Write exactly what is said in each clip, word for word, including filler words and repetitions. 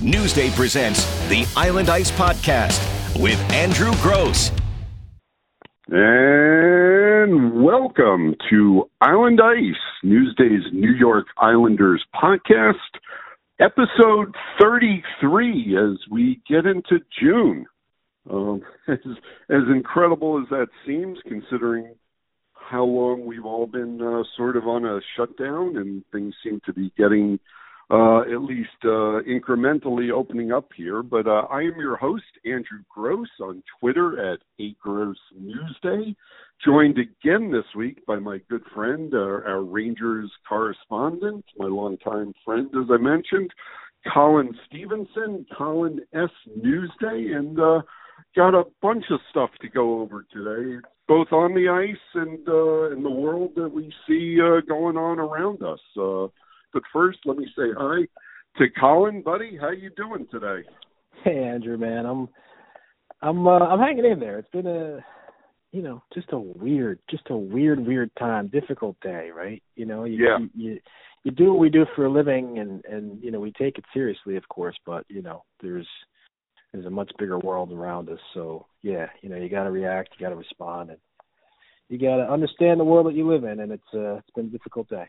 Newsday presents the Island Ice Podcast with Andrew Gross. And welcome to Island Ice, Newsday's New York Islanders podcast, episode thirty-three, as we get into June. Um, as, as incredible as that seems, considering how long we've all been uh, sort of on a shutdown and things seem to be getting uh, at least uh, incrementally opening up here. But uh, I am your host, Andrew Gross, on Twitter at eight Gross Newsday, joined again this week by my good friend, uh, our Rangers correspondent, my longtime friend, as I mentioned, Colin Stevenson, Colin S. Newsday, and uh, got a bunch of stuff to go over today, both on the ice and uh, in the world that we see uh, going on around us. Uh, but first, let me say hi to Colin, buddy. How you doing today? Hey, Andrew, man. I'm, I'm, uh, I'm hanging in there. It's been a, you know, just a weird, just a weird, weird time, difficult day, right? You know, you, yeah. You, you, You do what we do for a living, and, and, you know, we take it seriously, of course, but, you know, there's there's a much bigger world around us. So, yeah, you know, you got to react, you got to respond, and you got to understand the world that you live in, and it's uh, it's been a difficult day.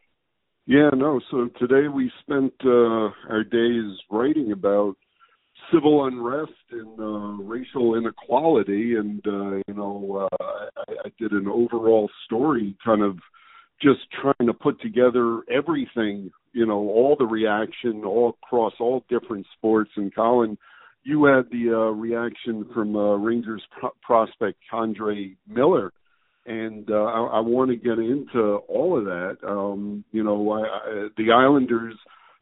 Yeah, no, so today we spent uh, our days writing about civil unrest and uh, racial inequality, and, uh, you know, uh, I, I did an overall story kind of just trying to put together everything, you know, all the reaction all across all different sports. And Colin, you had the uh, reaction from uh, Rangers pro- prospect K'Andre Miller, and uh, I, I want to get into all of that. Um, you know, I, I, the Islanders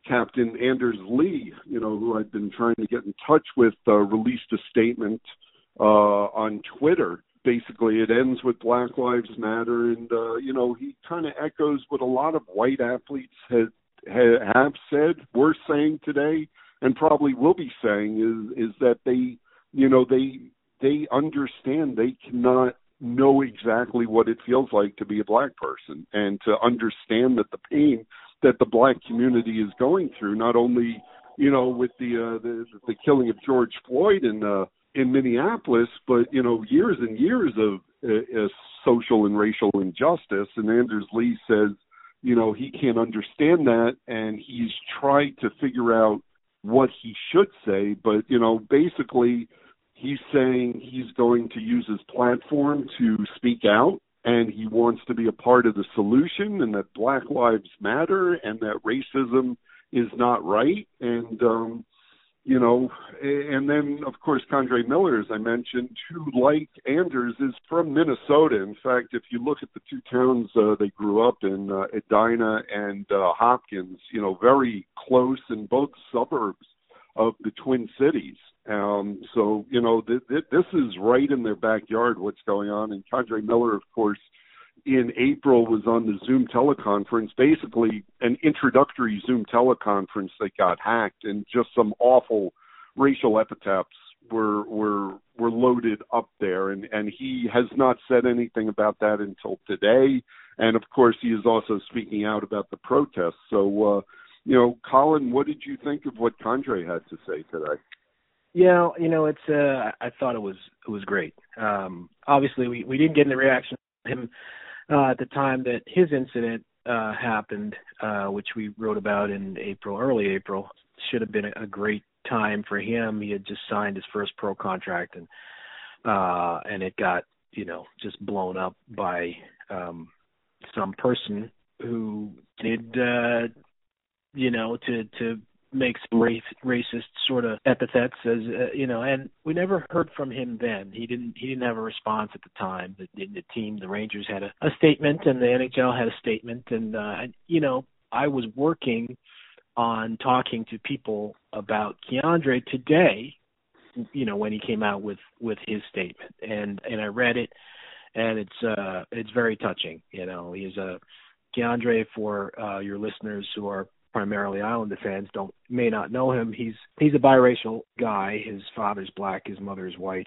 captain Anders Lee, you know, who I'd been trying to get in touch with, uh, released a statement uh, on Twitter. Basically, it ends with Black Lives Matter, and, uh, you know, he kind of echoes what a lot of white athletes have, have said, we're saying today, and probably will be saying, is, is that they, you know, they they understand they cannot know exactly what it feels like to be a black person, and to understand that the pain that the black community is going through, not only, you know, with the uh, the, the killing of George Floyd and uh in Minneapolis, but, you know, years and years of uh, social and racial injustice. And Anders Lee says, you know, he can't understand that, and he's tried to figure out what he should say. But, you know, basically he's saying he's going to use his platform to speak out, and he wants to be a part of the solution, and that Black Lives Matter, and that racism is not right. And, um, you know, and then, of course, K'Andre Miller, as I mentioned, who, like Anders, is from Minnesota. In fact, if you look at the two towns uh, they grew up in, uh, Edina and uh, Hopkins, you know, very close in both suburbs of the Twin Cities. Um, so, you know, th- th- this is right in their backyard, what's going on. And K'Andre Miller, of course, in April was on the Zoom teleconference, basically an introductory Zoom teleconference that got hacked, and just some awful racial epithets were were were loaded up there. And, and he has not said anything about that until today. And, of course, he is also speaking out about the protests. So, uh, you know, Colin, what did you think of what K'Andre had to say today? Yeah, you know, it's uh, I thought it was it was great. Um, obviously, we, we didn't get any reaction from him Uh, at the time that his incident uh, happened, uh, which we wrote about in April, early April. Should have been a, a great time for him. He had just signed his first pro contract, and uh, and it got, you know, just blown up by um, some person who did, uh, you know, to, to make some race, racist sort of epithets, as uh, you know, and we never heard from him then. He didn't. He didn't have a response at the time. The, the team, the Rangers, had a, a statement, and the N H L had a statement. And uh, you know, I was working on talking to people about K'Andre today, you know, when he came out with, with his statement, and, and I read it, and it's uh, it's very touching. You know, he's a K'Andre, for uh, your listeners who are primarily Islander fans, don't may not know him. He's he's a biracial guy. His father's black, his mother's white.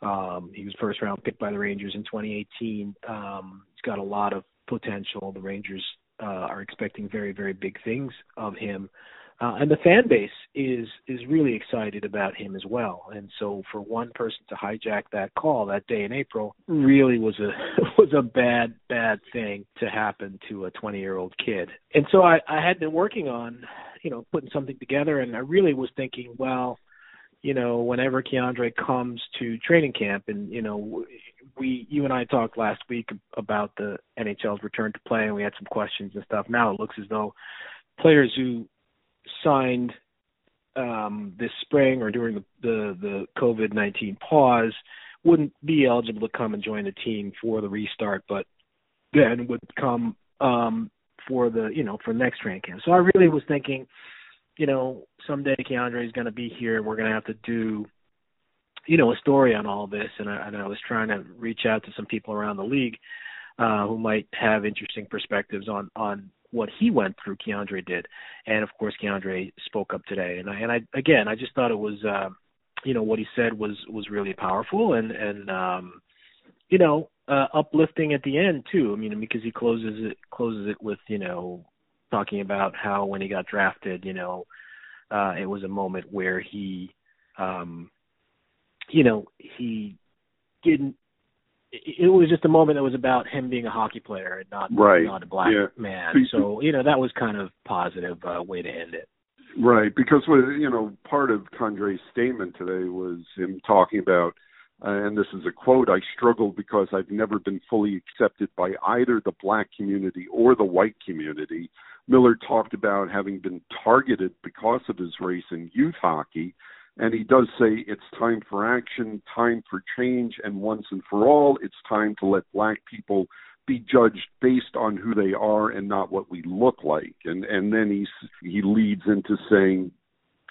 Um, he was first round picked by the Rangers in twenty eighteen. Um, he's got a lot of potential. The Rangers uh, are expecting very, very big things of him. Uh, and the fan base is is really excited about him as well. And so for one person to hijack that call that day in April really was a was a bad, bad thing to happen to a twenty-year-old kid. And so I, I had been working on, you know, putting something together, and I really was thinking, well, you know, whenever K'Andre comes to training camp, and, you know, we, you and I talked last week about the N H L's return to play, and we had some questions and stuff. Now it looks as though players who signed um, this spring or during the, the, the COVID nineteen pause wouldn't be eligible to come and join the team for the restart, but then would come um, for the, you know, for next training camp. So I really was thinking, you know, someday K'Andre is going to be here and we're going to have to do, you know, a story on all this. And I, and I was trying to reach out to some people around the league uh, who might have interesting perspectives on, on, what he went through, K'Andre did. And, of course, K'Andre spoke up today. And, I, and I, again, I just thought it was, uh, you know, what he said was, was really powerful and, and um, you know, uh, uplifting at the end, too. I mean, because he closes it, closes it with, you know, talking about how when he got drafted, you know, uh, it was a moment where he, um, you know, he didn't, it was just a moment that was about him being a hockey player and not, right. not a black yeah. man. So, you know, that was kind of positive uh, way to end it. Right. Because, you know, part of K'Andre's statement today was him talking about, uh, and this is a quote, "I struggle because I've never been fully accepted by either the black community or the white community." Miller talked about having been targeted because of his race in youth hockey. And he does say it's time for action, time for change, and once and for all, it's time to let black people be judged based on who they are and not what we look like. And and then he's, he leads into saying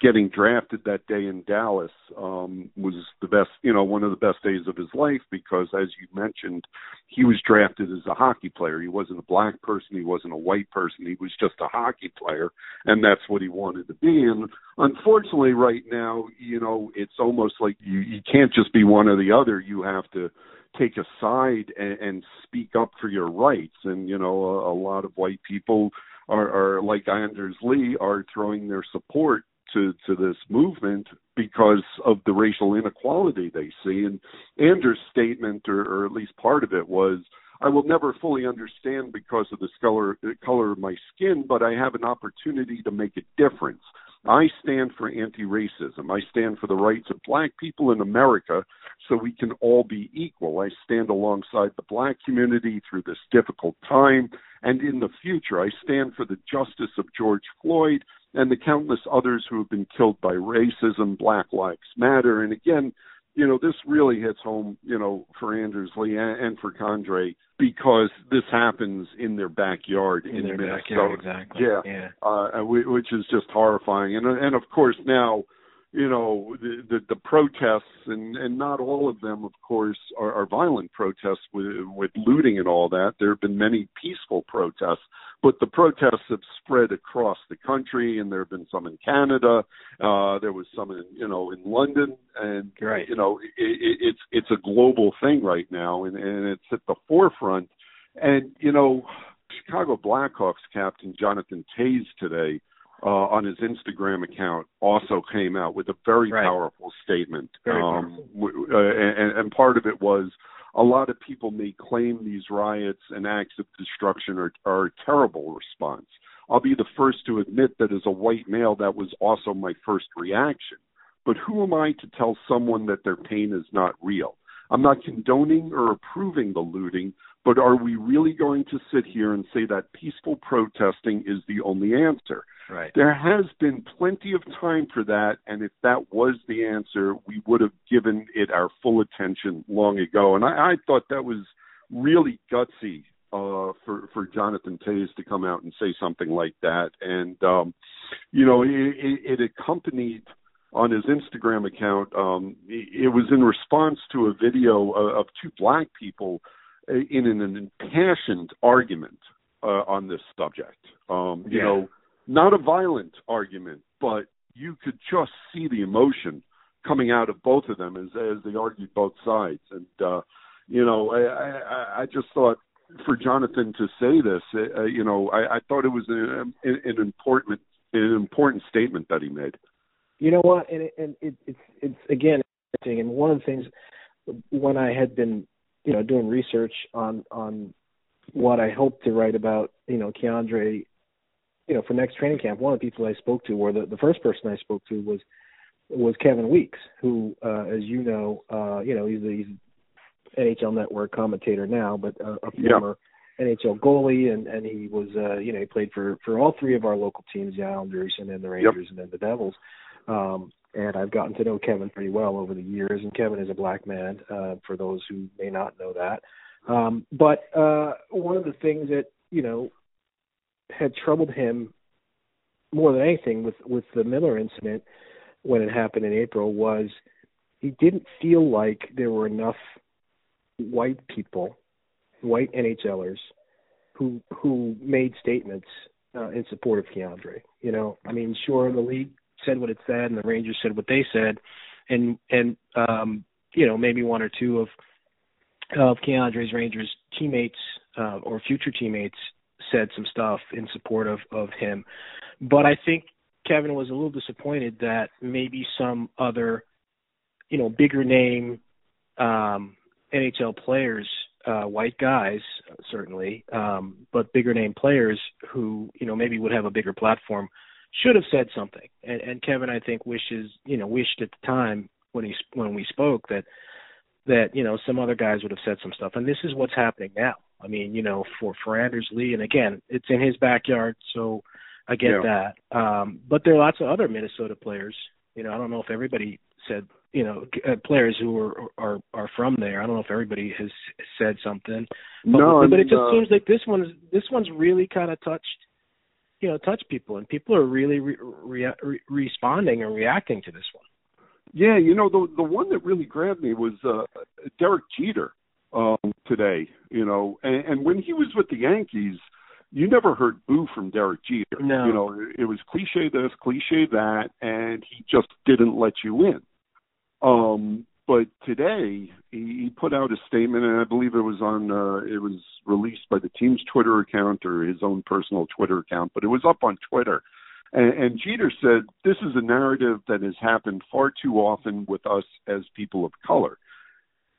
getting drafted that day in Dallas um, was the best, you know, one of the best days of his life because, as you mentioned, he was drafted as a hockey player. He wasn't a black person. He wasn't a white person. He was just a hockey player, and that's what he wanted to be. And unfortunately, right now, you know, it's almost like you, you can't just be one or the other. You have to take a side and, and speak up for your rights. And, you know, a, a lot of white people are, are, like Anders Lee, are throwing their support To, to this movement because of the racial inequality they see. And Anders' statement, or, or at least part of it, was, "I will never fully understand because of the color, the color of my skin, but I have an opportunity to make a difference. I stand for anti-racism. I stand for the rights of black people in America so we can all be equal. I stand alongside the black community through this difficult time. And in the future, I stand for the justice of George Floyd and the countless others who have been killed by racism. Black Lives Matter." And again, you know, this really hits home, you know, for Anders Lee and, and for K'Andre, because this happens in their backyard in, in their Minnesota. Backyard, exactly. Yeah, yeah. Uh, which is just horrifying. And and of course now, you know, the the, the protests, and, and not all of them, of course, are, are violent protests with with looting and all that. There have been many peaceful protests, but the protests have spread across the country, and there have been some in Canada. Uh, there was some, in, you know, in London, and right. you know, it, it, it's it's a global thing right now, and, and it's at the forefront. And you know, Chicago Blackhawks captain Jonathan Toews today, uh, on his Instagram account, also came out with a very right. powerful statement. Very um, powerful. And, and part of it was, "A lot of people may claim these riots and acts of destruction are, are a terrible response. I'll be the first to admit that as a white male, that was also my first reaction. But who am I to tell someone that their pain is not real? I'm not condoning or approving the looting, but are we really going to sit here and say that peaceful protesting is the only answer? Right. There has been plenty of time for that, and if that was the answer, we would have given it our full attention long ago." And I, I thought that was really gutsy uh, for, for Jonathan Toews to come out and say something like that. And, um, you know, it, it, it accompanied on his Instagram account, um, it, it was in response to a video of, of two black people in an impassioned argument uh, on this subject. Um, you yeah. know, not a violent argument, but you could just see the emotion coming out of both of them as, as they argued both sides. And, uh, you know, I, I, I just thought for Jonathan to say this, uh, you know, I, I thought it was an, an important an important statement that he made. You know what? And, it, and it, it's, it's again, and one of the things when I had been, you know, doing research on, on what I hoped to write about, you know, K'Andre, you know, for next training camp, one of the people I spoke to, or the, the first person I spoke to was, was Kevin Weekes, who, uh, as you know, uh, you know, he's the N H L Network commentator now, but uh, a former yeah. N H L goalie, and, and he was, uh, you know, he played for, for all three of our local teams, the Islanders and then the Rangers yep. and then the Devils. Um, and I've gotten to know Kevin pretty well over the years, and Kevin is a black man, uh, for those who may not know that. Um, but uh, one of the things that, you know, had troubled him more than anything with, with the Miller incident when it happened in April was he didn't feel like there were enough white people, white NHLers, who who made statements uh, in support of K'Andre. You know, I mean, sure, the league said what it said, and the Rangers said what they said, and and um, you know, maybe one or two of of K'Andre's Rangers teammates uh, or future teammates said some stuff in support of, of him, but I think Kevin was a little disappointed that maybe some other, you know, bigger name um, N H L players, uh, white guys certainly, um, but bigger name players who, you know, maybe would have a bigger platform, should have said something. And, and Kevin, I think, wishes, you know, wished at the time when he when we spoke that that you know some other guys would have said some stuff. And this is what's happening now. I mean, you know, for, for Anders Lee, and again, it's in his backyard, so I get yeah. that. Um, but there are lots of other Minnesota players. You know, I don't know if everybody said. You know, uh, players who are, are are from there. I don't know if everybody has said something, but, no, but it just uh, seems like this one's this one's really kind of touched, you know, touched people, and people are really re- re- re- responding and reacting to this one. Yeah, you know, the the one that really grabbed me was uh, Derek Jeter um, today. You know, and, and when he was with the Yankees, you never heard boo from Derek Jeter. No. You know, it was cliche this, cliche that, and he just didn't let you in. Um, but today he put out a statement, and I believe it was on, uh, it was released by the team's Twitter account or his own personal Twitter account, but it was up on Twitter. And, and Jeter said, "This is a narrative that has happened far too often with us as people of color.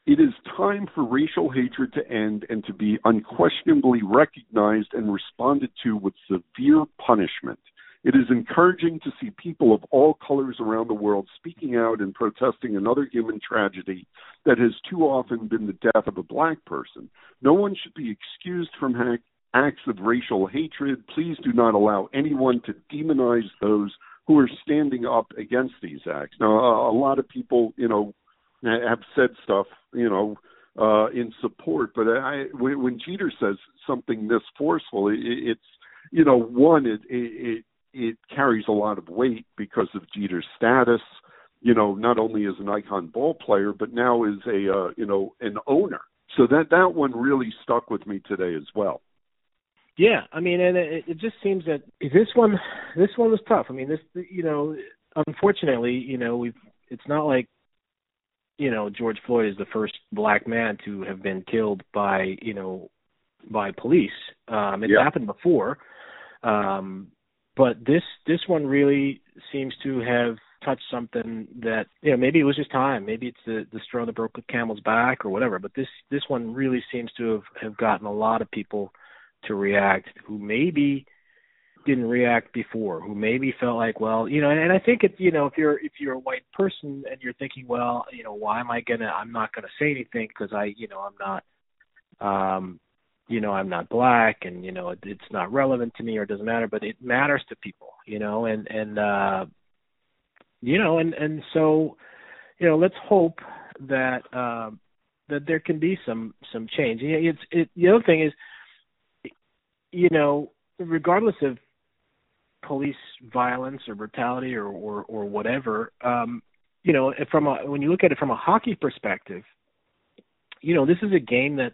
It is time for racial hatred to end and to be unquestionably recognized and responded to with severe punishment. It is encouraging to see people of all colors around the world speaking out and protesting another human tragedy that has too often been the death of a black person. No one should be excused from ha- acts of racial hatred. Please do not allow anyone to demonize those who are standing up against these acts." Now, a, a lot of people, you know, have said stuff, you know, uh, in support, but I, when, when Jeter says something this forceful, it, it's, you know, one, it, it, it it carries a lot of weight because of Jeter's status, you know, not only as an icon ball player, but now as a, uh, you know, an owner. So that, that one really stuck with me today as well. Yeah. I mean, and it, it just seems that this one, this one was tough. I mean, this, you know, unfortunately, you know, we've, it's not like, you know, George Floyd is the first black man to have been killed by, you know, by police. Um, it's yeah. happened before. Um, But this this one really seems to have touched something that, you know, maybe it was just time. Maybe it's the, the straw that broke the camel's back or whatever. But this, this one really seems to have, have gotten a lot of people to react who maybe didn't react before, who maybe felt like, well, you know, and, and I think, it, you know, if you're if you're a white person and you're thinking, well, you know, why am I going to, I'm not going to say anything because I, you know, I'm not, um you know, I'm not black and, you know, it, it's not relevant to me or it doesn't matter, but it matters to people, you know, and, and, uh, you know, and, and so, you know, let's hope that, um, that there can be some, some change. It's, it, the other thing is, you know, regardless of police violence or brutality or, or, or whatever, um, you know, from a, when you look at it from a hockey perspective, you know, this is a game that,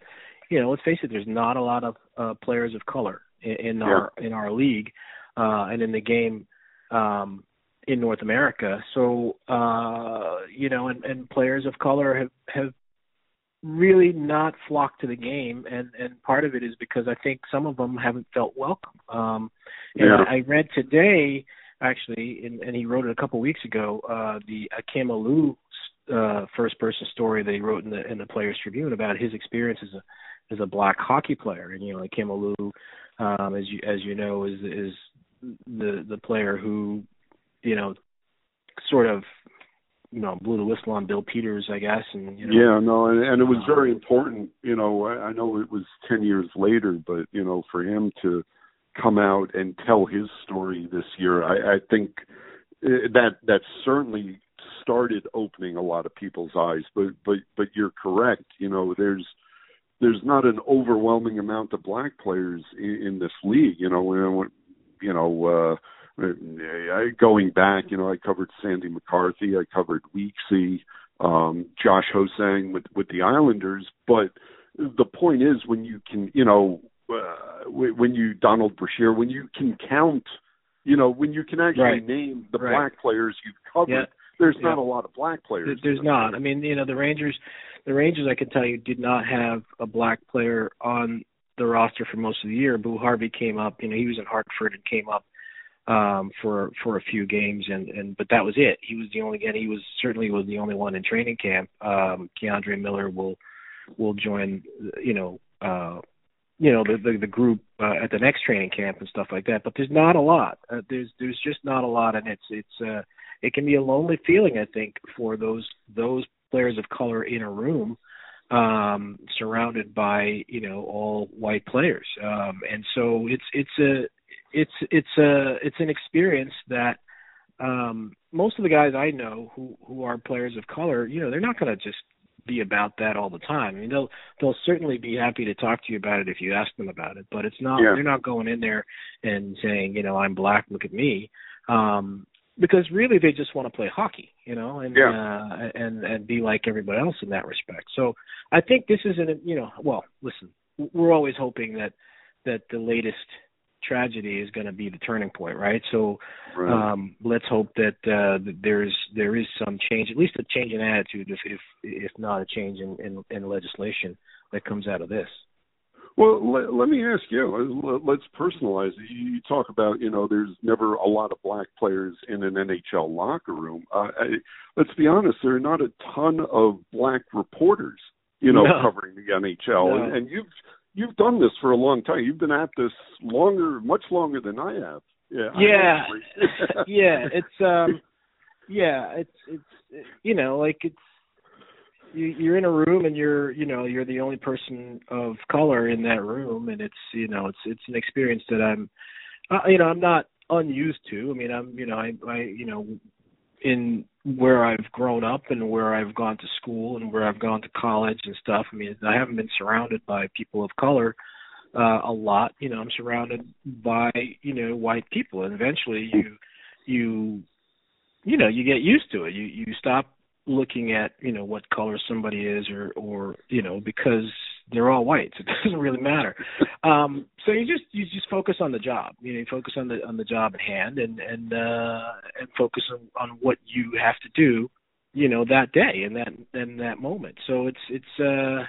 you know, let's face it, there's not a lot of uh, players of color in, in yeah. our in our league uh, and in the game um, in North America. So, uh, you know, and, and players of color have, have really not flocked to the game. And, and part of it is because I think some of them haven't felt welcome. Um, and yeah. I read today actually, and, and he wrote it a couple weeks ago, uh, the Akim Aliu uh, first-person story that he wrote in the in the Players Tribune about his experience as a as a black hockey player. And you know, Akim Aliu, um, as you as you know, is is the the player who, you know, sort of, you know, blew the whistle on Bill Peters, I guess. And you know, yeah, no, and, and it was very important. You know, I, I know it was ten years later, but you know, for him to come out and tell his story this year, I, I think that that certainly started opening a lot of people's eyes. But but but you're correct. You know, there's there's not an overwhelming amount of black players in, in this league. You know, you know. Uh, I, going back, you know, I covered Sandy McCarthy, I covered Weekesy, um, Josh Hosang with, with the Islanders. But the point is, when you can, you know, uh, when you, Donald Brashear, when you can count, you know, when you can actually right. name the right. black players you've covered, yeah. there's yeah. not a lot of black players. There's not. I mean, you know, the Rangers, the Rangers, I can tell you, did not have a black player on the roster for most of the year. Boo Harvey came up, you know, he was in Hartford and came up um for for a few games and and but that was it. He was the only and he was certainly was the only one in training camp. um K'Andre Miller will will join you know uh you know the the, the group uh, at the next training camp and stuff like that, but there's not a lot. uh, there's there's just not a lot, and it's it's uh it can be a lonely feeling, I think, for those those players of color in a room um surrounded by you know all white players, um and so it's it's a It's it's a it's an experience that um, most of the guys I know who, who are players of color, you know, they're not going to just be about that all the time. I mean, they'll they'll certainly be happy to talk to you about it if you ask them about it, but it's not yeah. they're not going in there and saying, you know, I'm black, look at me, um, because really they just want to play hockey, you know, and yeah. uh, and and be like everybody else in that respect. So I think this is an you know well listen, we're always hoping that that the latest tragedy is going to be the turning point, right? So right. Um, let's hope that uh, that there's there is some change, at least a change in attitude, if if, if not a change in, in, in legislation that comes out of this. Well, let, let me ask you. Let's personalize it. You talk about, you know, there's never a lot of black players in an N H L locker room. Uh, I, let's be honest, there are not a ton of black reporters, you know, no. covering the N H L, no. and, and you've. You've done this for a long time. You've been at this longer, much longer than I have. Yeah. Yeah. yeah. It's, um, yeah, it's, it's, you know, like it's, you, you're in a room and you're, you know, you're the only person of color in that room. And it's, you know, it's, it's an experience that I'm, uh, you know, I'm not unused to. I mean, I'm, you know, I, I, you know, in where I've grown up and where I've gone to school and where I've gone to college and stuff. I mean, I haven't been surrounded by people of color uh, a lot. You know, I'm surrounded by, you know, white people. And eventually you, you, you know, you get used to it. You, you stop looking at, you know, what color somebody is or, or, you know, because they're all white. So it doesn't really matter. Um, so you just, you just focus on the job, you know, you focus on the, on the job at hand and, and, uh, and focus on, on what you have to do, you know, that day and that, and that moment. So it's, it's, uh,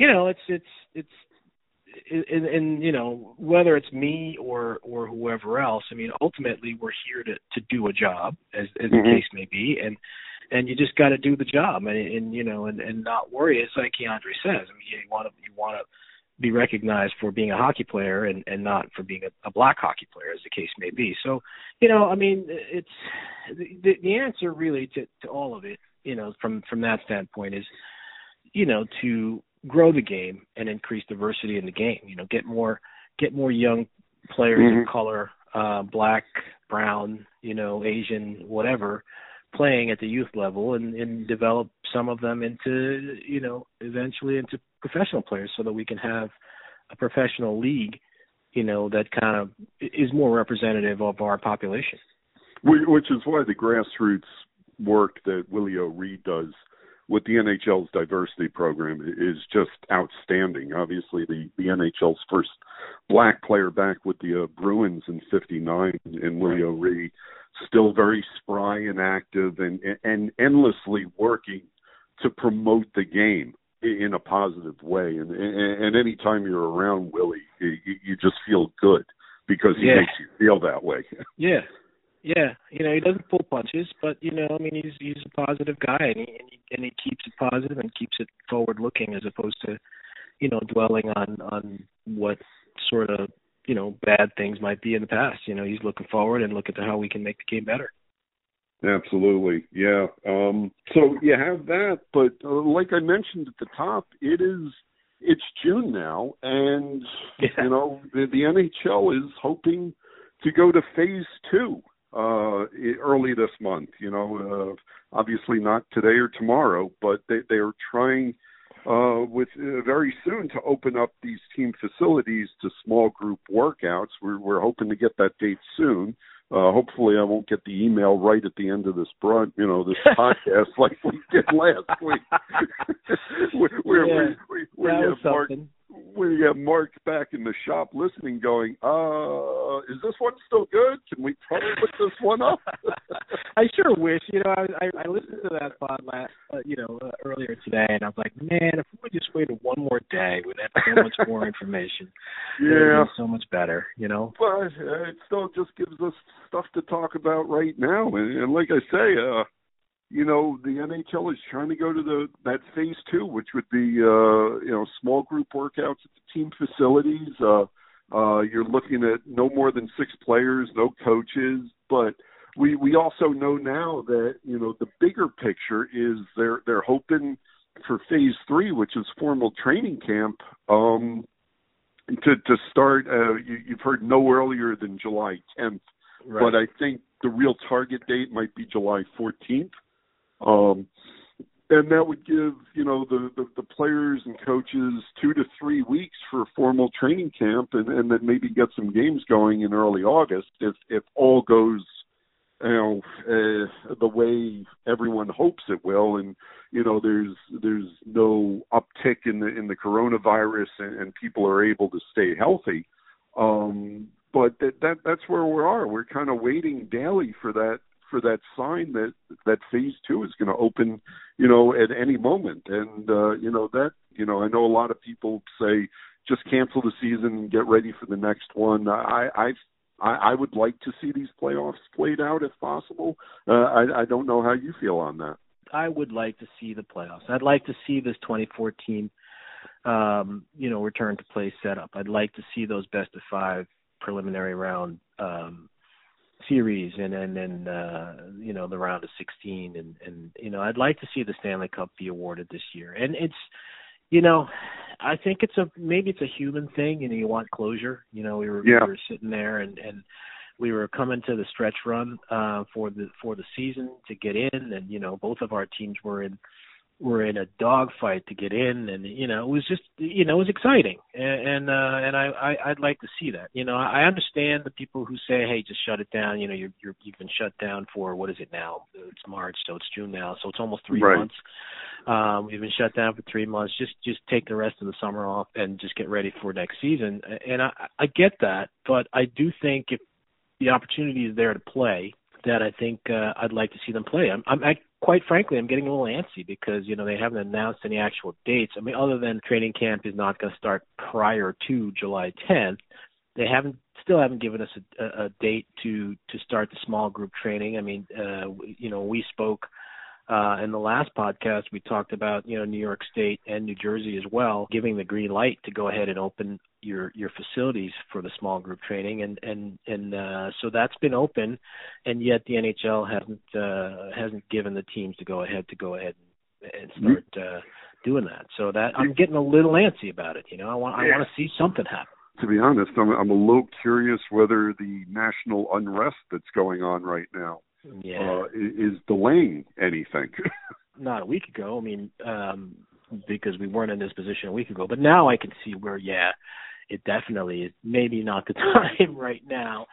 you know, it's, it's, it's, and, and, you know, whether it's me or, or whoever else, I mean, ultimately we're here to, to do a job as, as mm-hmm. the case may be. And, And you just got to do the job, and, and you know, and, and not worry. It's like K'Andre says. I mean, you want to you want to be recognized for being a hockey player, and, and not for being a, a black hockey player, as the case may be. So, you know, I mean, it's the, the answer really to, to all of it. You know, from from that standpoint is, you know, to grow the game and increase diversity in the game. You know, get more get more young players mm-hmm. of color, uh, black, brown, you know, Asian, whatever, playing at the youth level, and, and develop some of them into, you know, eventually into professional players, so that we can have a professional league, you know, that kind of is more representative of our population. Which is why the grassroots work that Willie O'Ree does with the N H L's diversity program is just outstanding. Obviously, the, the N H L's first black player back with the uh, Bruins in fifty-nine, and Willie O'Ree, still very spry and active, and, and endlessly working to promote the game in a positive way. And, and any time you're around Willie, you, you just feel good because he yeah. makes you feel that way. Yeah. Yeah, you know, he doesn't pull punches, but, you know, I mean, he's he's a positive guy, and he, and he, and he keeps it positive and keeps it forward-looking as opposed to, you know, dwelling on, on what sort of, you know, bad things might be in the past. You know, he's looking forward and looking to how we can make the game better. Absolutely, yeah. Um, so you have that, but uh, like I mentioned at the top, it is it's June now, and, yeah. you know, the, the N H L is hoping to go to phase two. Uh, early this month, you know, uh, obviously not today or tomorrow, but they, they are trying uh, with uh, very soon to open up these team facilities to small group workouts. We're, we're hoping to get that date soon. Uh, hopefully I won't get the email right at the end of this broad, you know, this podcast like we did last week. we, we're, yeah, we, we, that was something. We have Mark back in the shop listening going, uh, is this one still good? Can we probably put this one up? I sure wish. You know, I I listened to that pod last, uh, you know, uh, earlier today, and I was like, man, if we just waited one more day, we'd have so much more information. Yeah. So much better, you know. But uh, it still just gives us stuff to talk about right now. And, and like I say, uh, you know, the N H L is trying to go to the that phase two, which would be, uh, you know, small group workouts at the team facilities. Uh, uh, you're looking at no more than six players, no coaches. But we, we also know now that, you know, the bigger picture is they're, they're hoping for phase three, which is formal training camp, um, to, to start, uh, you, you've heard no earlier than July tenth. Right. But I think the real target date might be July fourteenth. Um, and that would give, you know, the, the, the players and coaches two to three weeks for a formal training camp, and, and then maybe get some games going in early August if, if all goes, you know, uh, the way everyone hopes it will. And, you know, there's there's no uptick in the, in the coronavirus, and, and people are able to stay healthy. Um, but that, that that's where we are. We're kind of waiting daily for that. for that sign that, that phase two is going to open, you know, at any moment. And, uh, you know, that, you know, I know a lot of people say, just cancel the season and get ready for the next one. I, I, I would like to see these playoffs played out if possible. Uh, I, I don't know how you feel on that. I would like to see the playoffs. I'd like to see this twenty fourteen, um, you know, return to play setup. I'd like to see those best of five preliminary round, um, series, and then and, and, uh, you know, the round of sixteen, and, and you know, I'd like to see the Stanley Cup be awarded this year. And it's, you know, I think it's a maybe it's a human thing, and you want closure. You know, we were yeah. we were sitting there, and, and we were coming to the stretch run uh, for the for the season to get in, and you know, both of our teams were in were in a dogfight to get in, and you know, it was just you know, it was exciting, and and, uh, and I, I I'd like to see that. You know, I understand the people who say, hey, just shut it down. You know, you're, you're you've been shut down for what is it now? It's March, so it's June now, so it's almost three right. months. Um, we've been shut down for three months. Just just take the rest of the summer off and just get ready for next season. And I I get that, but I do think if the opportunity is there to play, that I think uh, I'd like to see them play. I'm, I'm I, quite frankly, I'm getting a little antsy because, you know, they haven't announced any actual dates. I mean, other than training camp is not going to start prior to July tenth, they haven't still haven't given us a, a date to, to start the small group training. I mean, uh, you know, we spoke uh, in the last podcast, we talked about, you know, New York State and New Jersey as well, giving the green light to go ahead and open your your facilities for the small group training, and and and uh, so that's been open, and yet the N H L hasn't uh, hasn't given the teams to go ahead to go ahead and start uh, doing that. So that I'm getting a little antsy about it. You know, I want I want to see something happen. To be honest, I'm I'm a little curious whether the national unrest that's going on right now yeah. uh, is delaying anything. Not a week ago, I mean, um, because we weren't in this position a week ago, but now I can see where yeah. it definitely is maybe not the time right now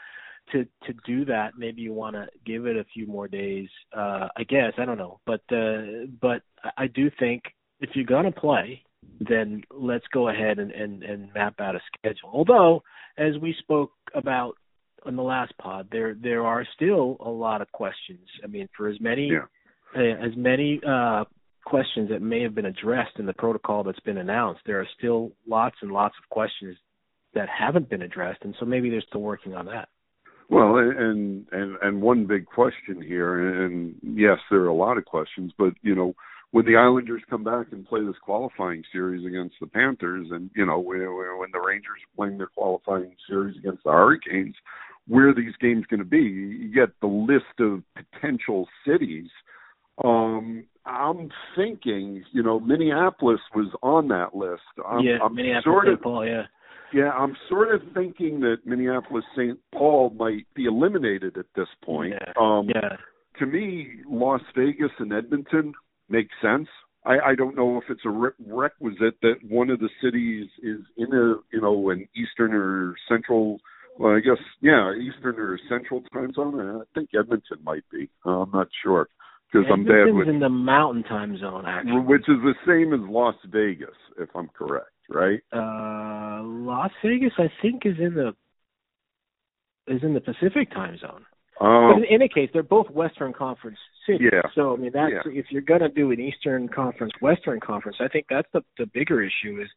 to, to do that. Maybe you want to give it a few more days, uh, I guess. I don't know. But uh, but I do think if you're going to play, then let's go ahead and, and, and map out a schedule. Although, as we spoke about on the last pod, there there are still a lot of questions. I mean, for as many yeah. uh, as many uh questions that may have been addressed in the protocol that's been announced, there are still lots and lots of questions that haven't been addressed, and so maybe they're still working on that. Well, and, and, and one big question here, and yes, there are a lot of questions, but, you know, would the Islanders come back and play this qualifying series against the Panthers? And, you know, when the Rangers are playing their qualifying series against the Hurricanes, where are these games going to be? You get the list of potential cities. Um, I'm thinking, you know, Minneapolis was on that list. I'm, yeah, I'm Minneapolis, sort of, Saint Paul, yeah. Yeah, I'm sort of thinking that Minneapolis, Saint Paul might be eliminated at this point. Yeah. Um, yeah. To me, Las Vegas and Edmonton makes sense. I, I don't know if it's a re- requisite that one of the cities is in a, you know, an Eastern or Central, well, I guess, yeah, Eastern or Central time zone. I think Edmonton might be. I'm not sure because I'm bad with. Edmonton's in the Mountain time zone, actually, which is the same as Las Vegas, if I'm correct, right? Uh, Las Vegas, I think, is in the is in the Pacific time zone. Um, but in any case, they're both Western Conference cities. Yeah. So, I mean, that's yeah. if you're going to do an Eastern Conference, Western Conference, I think that's the, the bigger issue is,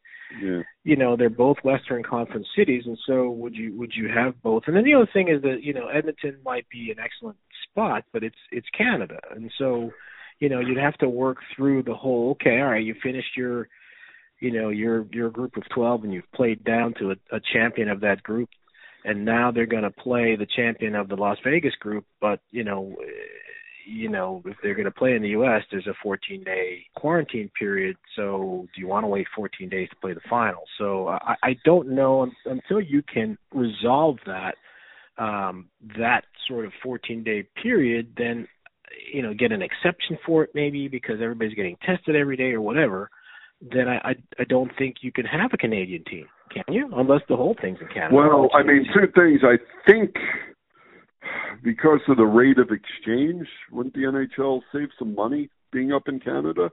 yeah. you know, they're both Western Conference cities, and so would you would you have both? And then the other thing is that, you know, Edmonton might be an excellent spot, but it's it's Canada. And so, you know, you'd have to work through the whole, okay, all right, you finished your, you know, your, your group of twelve and you've played down to a, a champion of that group. And now they're going to play the champion of the Las Vegas group, but you know, you know, if they're going to play in the U S, there's a fourteen-day quarantine period. So, do you want to wait fourteen days to play the final? So, I, I don't know until you can resolve that um, that sort of fourteen-day period. Then, you know, get an exception for it maybe because everybody's getting tested every day or whatever. Then I, I, I don't think you can have a Canadian team, can you? Unless the whole thing's in Canada. Well, I mean, two things. I think because of the rate of exchange, wouldn't the N H L save some money being up in Canada,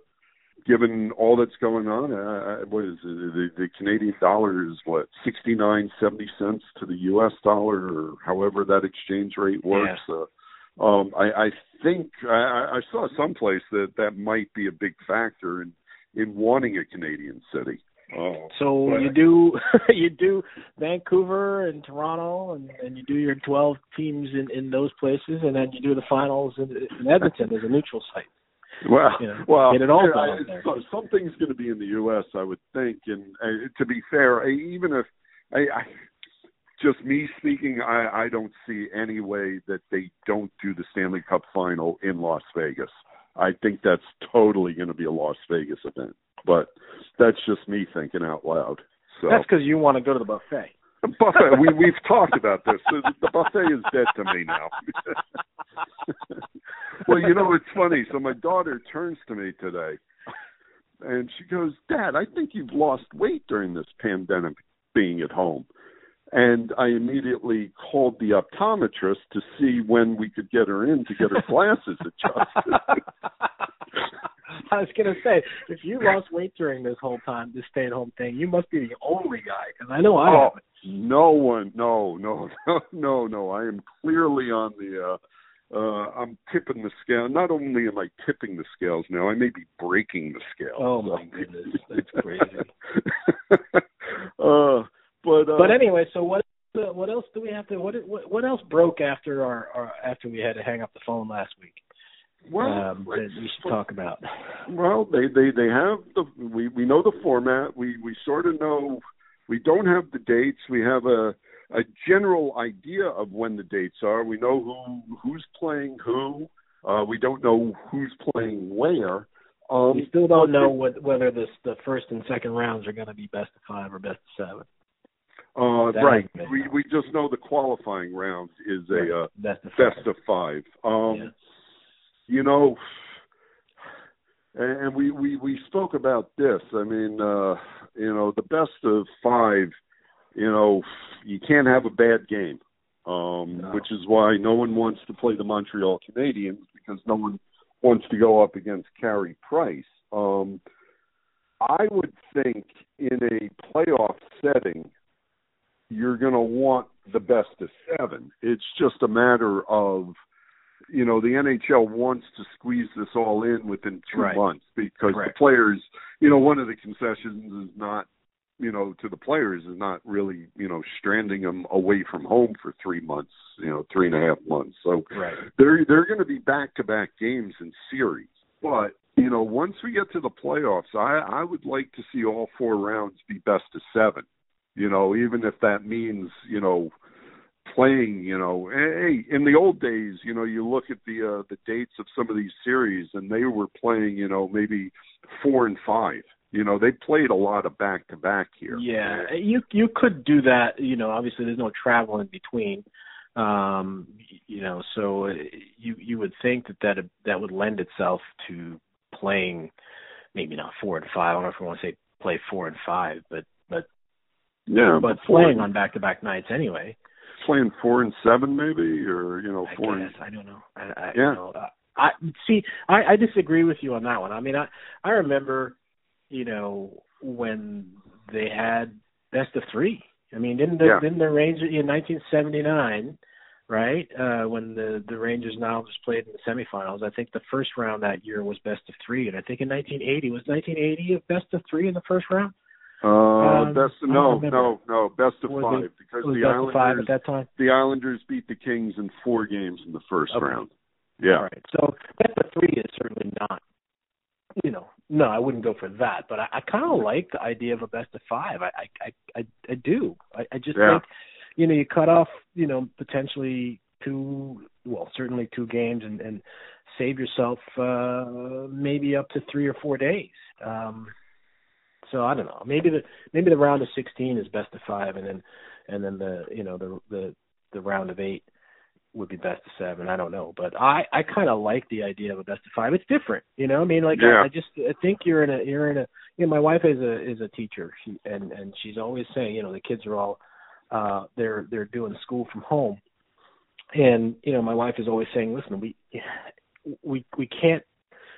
given all that's going on? Uh, what is it? The, the Canadian dollar is, what, sixty-nine, seventy cents to the U S dollar, or however that exchange rate works. Yeah. Uh, um, I, I think I, I saw someplace that that might be a big factor in in wanting a Canadian city. Oh, so but. you do you do Vancouver and Toronto, and, and you do your twelve teams in, in those places, and then you do the finals in, in Edmonton as a neutral site. Well, you know, well it all yeah, I, there. So, something's going to be in the U S, I would think. And uh, to be fair, I, even if I, I just me speaking, I, I don't see any way that they don't do the Stanley Cup final in Las Vegas. I think that's totally going to be a Las Vegas event, but that's just me thinking out loud. So that's because you want to go to the buffet. The buffet. we we've talked about this. The buffet is dead to me now. Well, you know, it's funny. So my daughter turns to me today, and she goes, "Dad, I think you've lost weight during this pandemic being at home." And I immediately called the optometrist to see when we could get her in to get her glasses adjusted. I was going to say, if you lost weight during this whole time, this stay-at-home thing, you must be the only guy, because I know I oh, haven't. No one, no, no, no, no, no. I am clearly on the, uh, uh, I'm tipping the scale. Not only am I tipping the scales now, I may be breaking the scale. Oh, my goodness, that's crazy. uh But, uh, but anyway, so what? What else do we have to? What? What, what else broke after our, our? After we had to hang up the phone last week? Well, um, that we should talk about. Well, they, they, they have the. We, we know the format. We we sort of know. We don't have the dates. We have a a general idea of when the dates are. We know who who's playing who. Uh, we don't know who's playing where. Um, we still don't know what, whether this the first and second rounds are going to be best of five or best of seven. Uh, right. We we just know the qualifying round is a uh, best of five. Best of five. Um, yeah. You know, and we, we, we spoke about this. I mean, uh, you know, the best of five, you know, you can't have a bad game, um, no. which is why no one wants to play the Montreal Canadiens because no one wants to go up against Carey Price. Um, I would think in a playoff setting, you're going to want the best of seven. It's just a matter of, you know, the N H L wants to squeeze this all in within two right. months because right. the players, you know, one of the concessions is not you know, to the players is not really, you know, stranding them away from home for three months, you know, three and a half months. So right. they're, they're going to be back-to-back games and series. But, you know, once we get to the playoffs, I, I would like to see all four rounds be best of seven, you know, even if that means, you know, playing, you know, hey, in the old days, you know, you look at the uh, the dates of some of these series and they were playing, you know, maybe four and five. You know, they played a lot of back-to-back here. Yeah, you you could do that. You know, obviously there's no travel in between. Um, you know, so you you would think that that, that would lend itself to playing maybe not four and five. I don't know if we want to say play four and five, but but yeah, but playing and, on back-to-back nights anyway. Playing four and seven maybe, or, you know, I four guess, and I don't know. I, I, yeah. You know, I, I see. I, I disagree with you on that one. I mean, I I remember. You know, when they had best of three. I mean, didn't the, yeah. didn't the Rangers in nineteen seventy-nine, right, uh, when the, the Rangers and Islanders played in the semifinals, I think the first round that year was best of three. And I think in nineteen eighty, was nineteen eighty of best of three in the first round? Uh, um, best of, no, no, no, best of was five. It, because the Islanders, five at that time? The Islanders beat the Kings in four games in the first okay. round. Yeah. All right. So best of three is certainly not, you know, no, I wouldn't go for that, but I, I kind of like the idea of a best of five. I, I, I, I do. I, I just yeah. think, you know, you cut off, you know, potentially two, well, certainly two games, and, and save yourself uh, maybe up to three or four days. Um, so I don't know. Maybe the maybe the round of sixteen is best of five, and then and then the you know the the, the round of eight would be best of seven. I don't know, but I, I kind of like the idea of a best of five. It's different, you know. I mean, like yeah. I, I just I think you're in a you're in a. You know, my wife is a is a teacher, she, and and she's always saying, you know, the kids are all uh, they're they're doing school from home, and you know, my wife is always saying, listen, we we we can't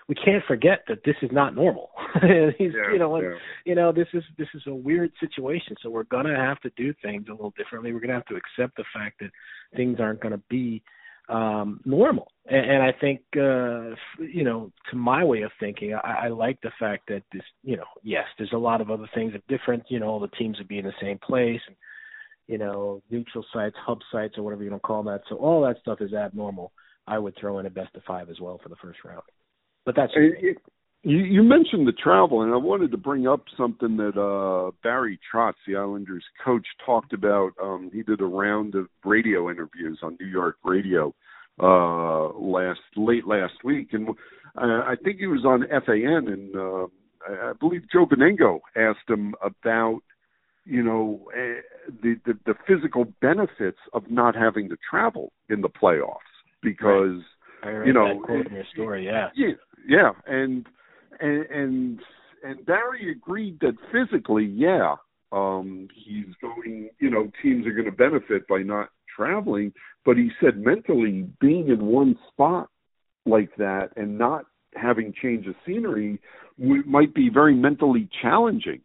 we can't forget that this is not normal. He's, yeah, you know, and, yeah. you know, this is this is a weird situation. So we're gonna have to do things a little differently. We're gonna have to accept the fact that things aren't going to be um, normal. And, and I think, uh, you know, to my way of thinking, I, I like the fact that this, you know, yes, there's a lot of other things that are different. You know, all the teams would be in the same place, and, you know, neutral sites, hub sites, or whatever you want to call that. So all that stuff is abnormal. I would throw in a best of five as well for the first round. But that's it. You, you mentioned the travel, and I wanted to bring up something that uh, Barry Trotz, the Islanders coach, talked about. Um, he did a round of radio interviews on New York radio uh, last late last week, and I, I think he was on F A N, and uh, I believe Joe Benengo asked him about, you know, the, the the physical benefits of not having to travel in the playoffs because right. I heard you know that quote in your story, yeah, yeah, yeah, and. And, and and Barry agreed that physically, yeah, um, he's going, you know, teams are going to benefit by not traveling. But he said mentally being in one spot like that and not having change of scenery w- might be very mentally challenging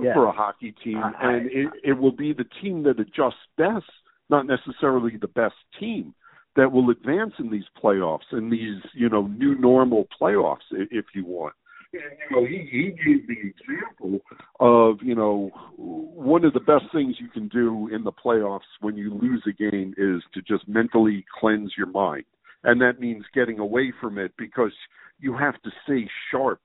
yeah. for a hockey team. I, I, and it, it will be the team that adjusts best, not necessarily the best team, that will advance in these playoffs and these, you know, new normal playoffs, if you want. And, you know, he, he gave the example of, you know, one of the best things you can do in the playoffs when you lose a game is to just mentally cleanse your mind. And that means getting away from it because you have to stay sharp.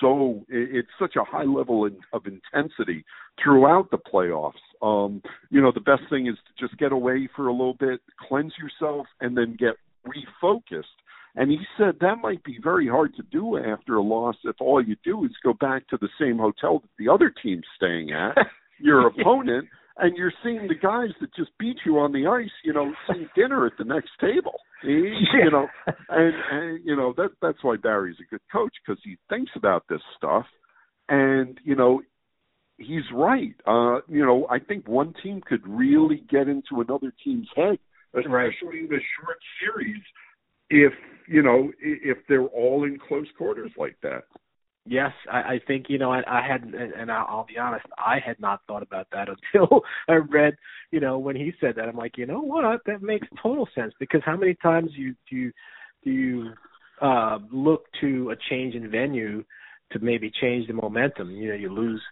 So it's such a high level of intensity throughout the playoffs. Um, you know, the best thing is to just get away for a little bit, cleanse yourself, and then get refocused. And he said that might be very hard to do after a loss if all you do is go back to the same hotel that the other team's staying at, your opponent, and you're seeing the guys that just beat you on the ice, you know, eating dinner at the next table. You know, and, and you know, that that's why Barry's a good coach, because he thinks about this stuff. And, you know, he's right. Uh, you know, I think one team could really get into another team's head, especially right. in a short series, if, you know, if they're all in close quarters like that. Yes, I, I think, you know, I, I hadn't, and I'll, I'll be honest, I had not thought about that until I read, you know, when he said that. I'm like, you know what, that makes total sense, because how many times you, do you, do you uh, look to a change in venue to maybe change the momentum? You know, you lose,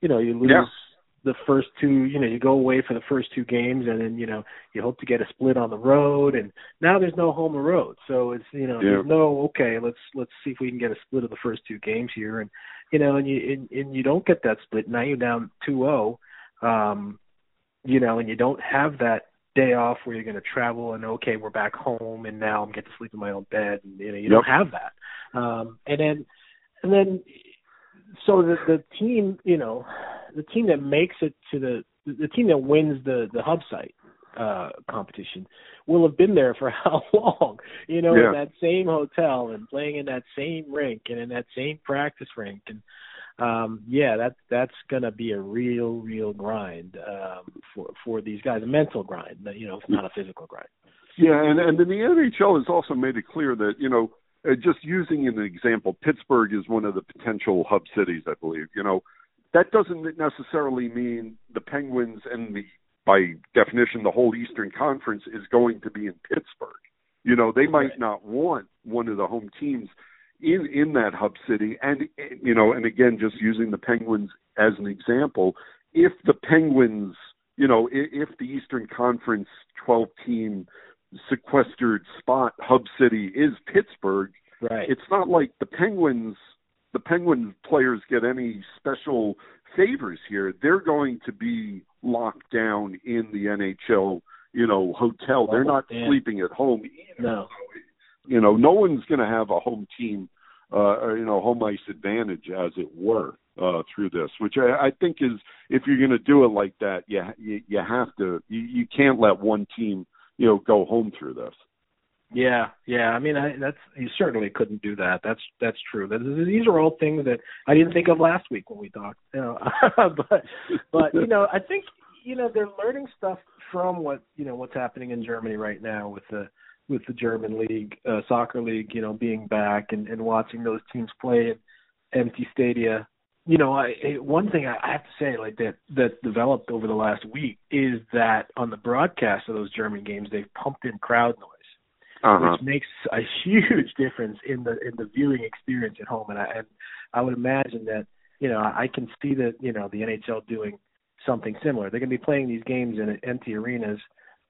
you know, you lose yeah. the first two, you know, you go away for the first two games, and then, you know, you hope to get a split on the road, and now there's no home or road. So it's, you know, yeah. there's no, okay, let's, let's see if we can get a split of the first two games here. And, you know, and you, and, and you don't get that split. Now you're down two oh, um, you know, and you don't have that day off where you're going to travel and, okay, we're back home and now I'm getting to sleep in my own bed. And, you know, you yep. don't have that. Um, and then, and then, so the, the team, you know, the team that makes it to the the team that wins the the hub site uh, competition will have been there for how long? You know, yeah. in that same hotel and playing in that same rink and in that same practice rink, and um, yeah, that that's gonna be a real, real grind um, for for these guys, a mental grind. You know, it's not a physical grind. Yeah, and and then the N H L has also made it clear that, you know, just using an example, Pittsburgh is one of the potential hub cities, I believe. You know, that doesn't necessarily mean the Penguins and the, by definition, the whole Eastern Conference is going to be in Pittsburgh. You know, they might right. not want one of the home teams in, in that hub city. And, you know, and again, just using the Penguins as an example, if the Penguins, you know, if the Eastern Conference twelve team sequestered spot hub city is Pittsburgh, right, it's not like the Penguins the Penguin players get any special favors here. They're going to be locked down in the N H L, you know, hotel. They're not yeah. sleeping at home either. No. So, you know, no one's going to have a home team uh or, you know, home ice advantage, as it were, uh through this, which I, I think is, if you're going to do it like that, you you, you have to you, you can't let one team, you know, go home through this. Yeah, yeah. I mean, I, that's you certainly couldn't do that. That's that's true. These are all things that I didn't think of last week when we talked. You know, but but you know, I think, you know, they're learning stuff from what, you know, what's happening in Germany right now with the with the German league, uh, soccer league, you know, being back and, and watching those teams play in empty stadia. You know, I, one thing I have to say, like that, that developed over the last week is that on the broadcast of those German games, they've pumped in crowd noise, uh-huh. which makes a huge difference in the in the viewing experience at home. And I and I would imagine that, you know, I can see that, you know, the N H L doing something similar. They're going to be playing these games in empty arenas.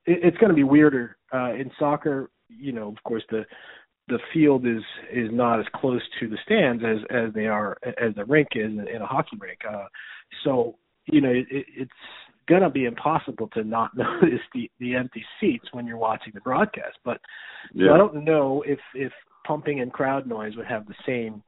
It, it's going to be weirder uh, in soccer. You know, of course the. the field is, is not as close to the stands as, as they are, as the rink is in a hockey rink. Uh, so, you know, it, it's going to be impossible to not notice the, the empty seats when you're watching the broadcast. But yeah. so I don't know if, if pumping and crowd noise would have the same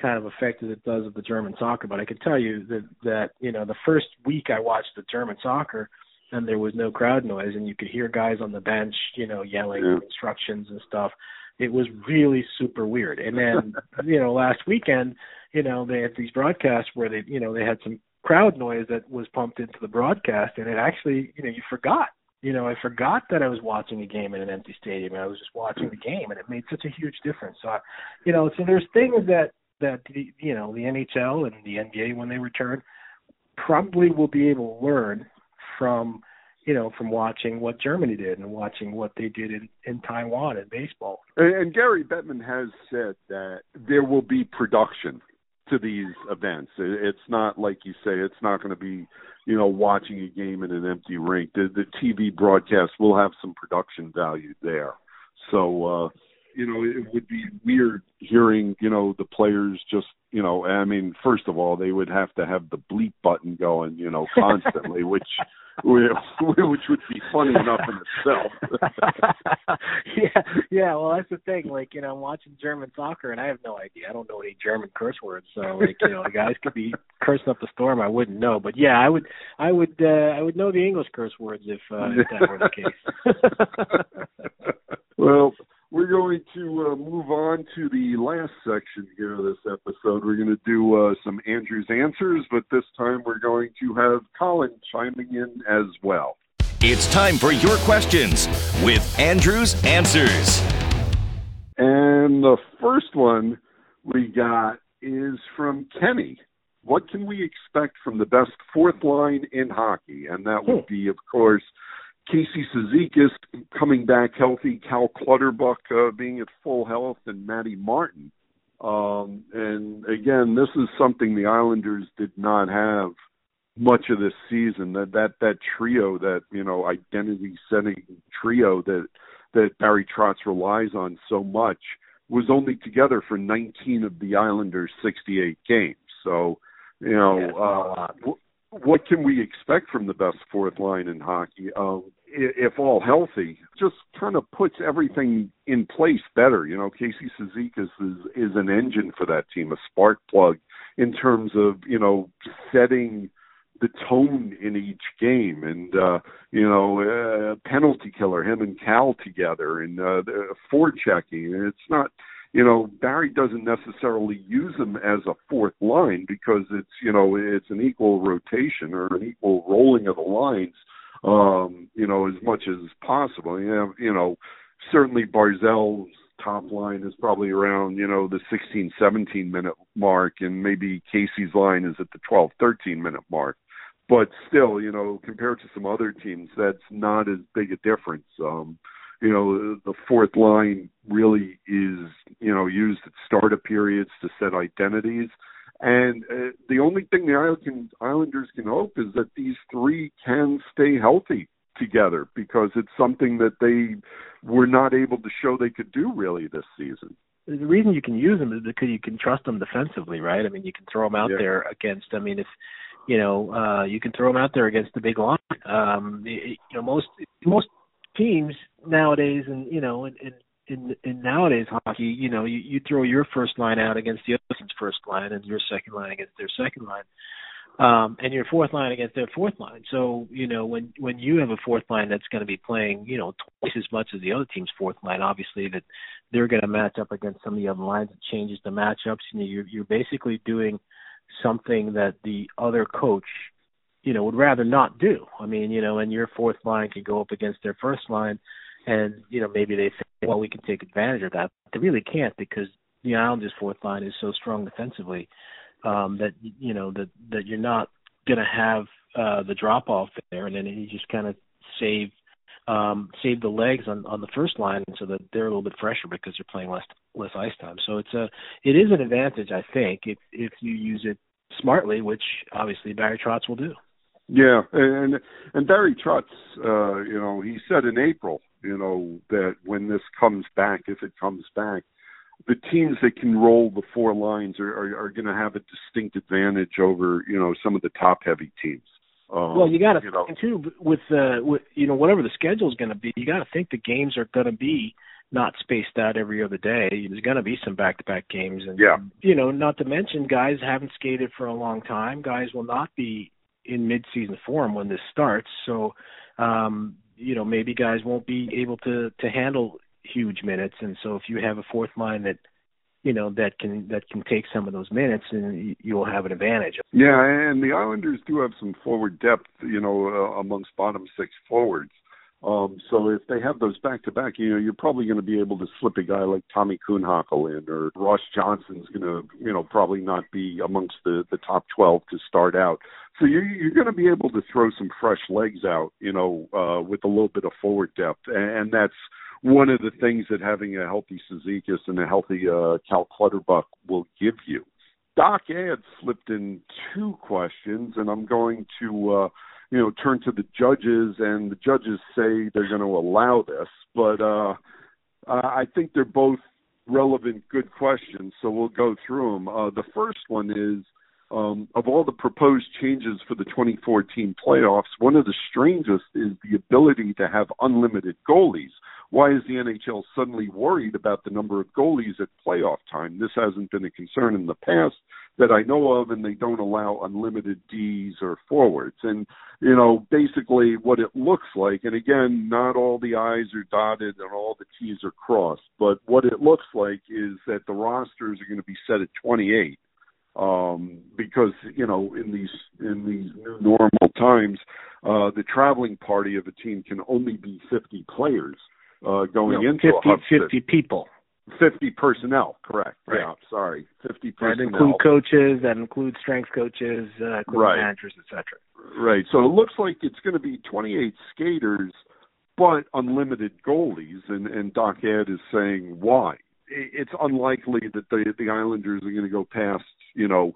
kind of effect as it does of the German soccer. But I can tell you that, that, you know, the first week I watched the German soccer, and there was no crowd noise, and you could hear guys on the bench, you know, yelling yeah. instructions and stuff. It was really super weird. And then, you know, last weekend, you know, they had these broadcasts where they, you know, they had some crowd noise that was pumped into the broadcast, and it actually, you know, you forgot. You know, I forgot that I was watching a game in an empty stadium. I was just watching the game, and it made such a huge difference. So, I, you know, so there's things that, that the, you know, the N H L and the N B A, when they return, probably will be able to learn from, you know, from watching what Germany did and watching what they did in, in Taiwan in baseball. And, and Gary Bettman has said that there will be production to these events. It, it's not, like you say, it's not going to be, you know, watching a game in an empty rink. The, the T V broadcast will have some production value there. So, uh, you know, it would be weird hearing, you know, the players just, you know, I mean, first of all, they would have to have the bleep button going, you know, constantly, which – which would be funny enough in itself. yeah, yeah. Well, that's the thing. Like, you know, I'm watching German soccer, and I have no idea. I don't know any German curse words, so, like, you know, the guys could be cursing up the storm. I wouldn't know, but yeah, I would, I would, uh, I would know the English curse words if, uh, if that were the case. Well, we're going to uh, move on to the last section here of this episode. We're going to do uh, some Andrew's Answers, but this time we're going to have Colin chiming in as well. It's time for your questions with Andrew's Answers. And the first one we got is from Kenny. What can we expect from the best fourth line in hockey? And that would be, of course, Casey Cizikas coming back healthy, Cal Clutterbuck uh, being at full health, and Matty Martin. Um, and, again, this is something the Islanders did not have much of this season, that that that trio, that, you know, identity setting trio that that Barry Trotz relies on so much, was only together for nineteen of the Islanders' sixty-eight games. So, you know, yeah, uh, wh- what can we expect from the best fourth line in hockey? Uh, if all healthy, just kind of puts everything in place better. You know, Casey Cizikas is, is an engine for that team, a spark plug in terms of, you know, setting the tone in each game. And, uh, you know, uh, penalty killer, him and Cal together, and uh, forechecking. It's not, you know, Barry doesn't necessarily use him as a fourth line because it's, you know, it's an equal rotation or an equal rolling of the lines, um, you know, as much as possible. You know, you know, certainly Barzell's top line is probably around, you know, the sixteen, seventeen minute mark, and maybe Casey's line is at the twelve, thirteen minute mark. But still, you know, compared to some other teams, that's not as big a difference. Um, you know, the fourth line really is, you know, used at startup periods to set identities. And uh, the only thing the Islanders can hope is that these three can stay healthy together, because it's something that they were not able to show they could do really this season. The reason you can use them is because you can trust them defensively, right? I mean, you can throw them out yeah. there against, I mean, if, you know, uh, you can throw them out there against the big line. Um, it, you know, most, most teams nowadays, and, you know, in, in, in, in nowadays hockey, you know, you, you throw your first line out against the other team's first line, and your second line against their second line. Um, and your fourth line against their fourth line. So, you know, when, when you have a fourth line that's going to be playing, you know, twice as much as the other team's fourth line, obviously that they're going to match up against some of the other lines, it changes the matchups. You know, you're, you're basically doing something that the other coach, you know, would rather not do. I mean, you know, and your fourth line can go up against their first line, and, you know, maybe they say, well, we can take advantage of that. But they really can't, because the Islanders' fourth line is so strong defensively. Um, that, you know, that, that you're not going to have uh, the drop-off there, and then you just kind of save um, save the legs on, on the first line so that they're a little bit fresher because they're playing less less ice time. So it's a, it is an advantage, I think, if, if you use it smartly, which obviously Barry Trotz will do. Yeah, and and Barry Trotz, uh, you know, he said in April, you know, that when this comes back, if it comes back, the teams that can roll the four lines are, are, are going to have a distinct advantage over, you know, some of the top-heavy teams. Um, well, you got to think, know. too, with, uh, with, you know, whatever the schedule is going to be, you got to think the games are going to be not spaced out every other day. There's going to be some back-to-back games. And, yeah. you know, not to mention guys haven't skated for a long time. Guys will not be in mid-season form when this starts. So, um, you know, maybe guys won't be able to, to handle huge minutes, and so if you have a fourth line that, you know, that can that can take some of those minutes, and you'll have an advantage. Yeah, and the Islanders do have some forward depth, you know, uh, amongst bottom six forwards. Um, so if they have those back to back, you know, you're probably going to be able to slip a guy like Tommy Kuhnhackl in, or Ross Johnson's going to, you know, probably not be amongst the, the top twelve to start out. So you're, you're going to be able to throw some fresh legs out, you know, uh, with a little bit of forward depth, and, and that's one of the things that having a healthy Cizikas and a healthy uh, Cal Clutterbuck will give you. Doc Ed slipped in two questions, and I'm going to, uh, you know, turn to the judges, and the judges say they're going to allow this, but uh, I think they're both relevant, good questions, so we'll go through them. Uh, the first one is, um, of all the proposed changes for the twenty fourteen playoffs, one of the strangest is the ability to have unlimited goalies. Why is the N H L suddenly worried about the number of goalies at playoff time? This hasn't been a concern in the past that I know of, and they don't allow unlimited Ds or forwards. And, you know, basically what it looks like, and again, not all the I's are dotted and all the T's are crossed, but what it looks like is that the rosters are going to be set at twenty-eight. Um, because, you know, in these in these new normal times, uh, the traveling party of a team can only be fifty players. Uh, going no, into fifty, fifty people, fifty personnel, correct? Right. Yeah, sorry, fifty personnel. That includes coaches, that includes strength coaches, uh, right. managers, et cetera. Right. So it looks like it's going to be twenty-eight skaters, but unlimited goalies. And, and Doc Ed is saying why? It's unlikely that the the Islanders are going to go past, you know,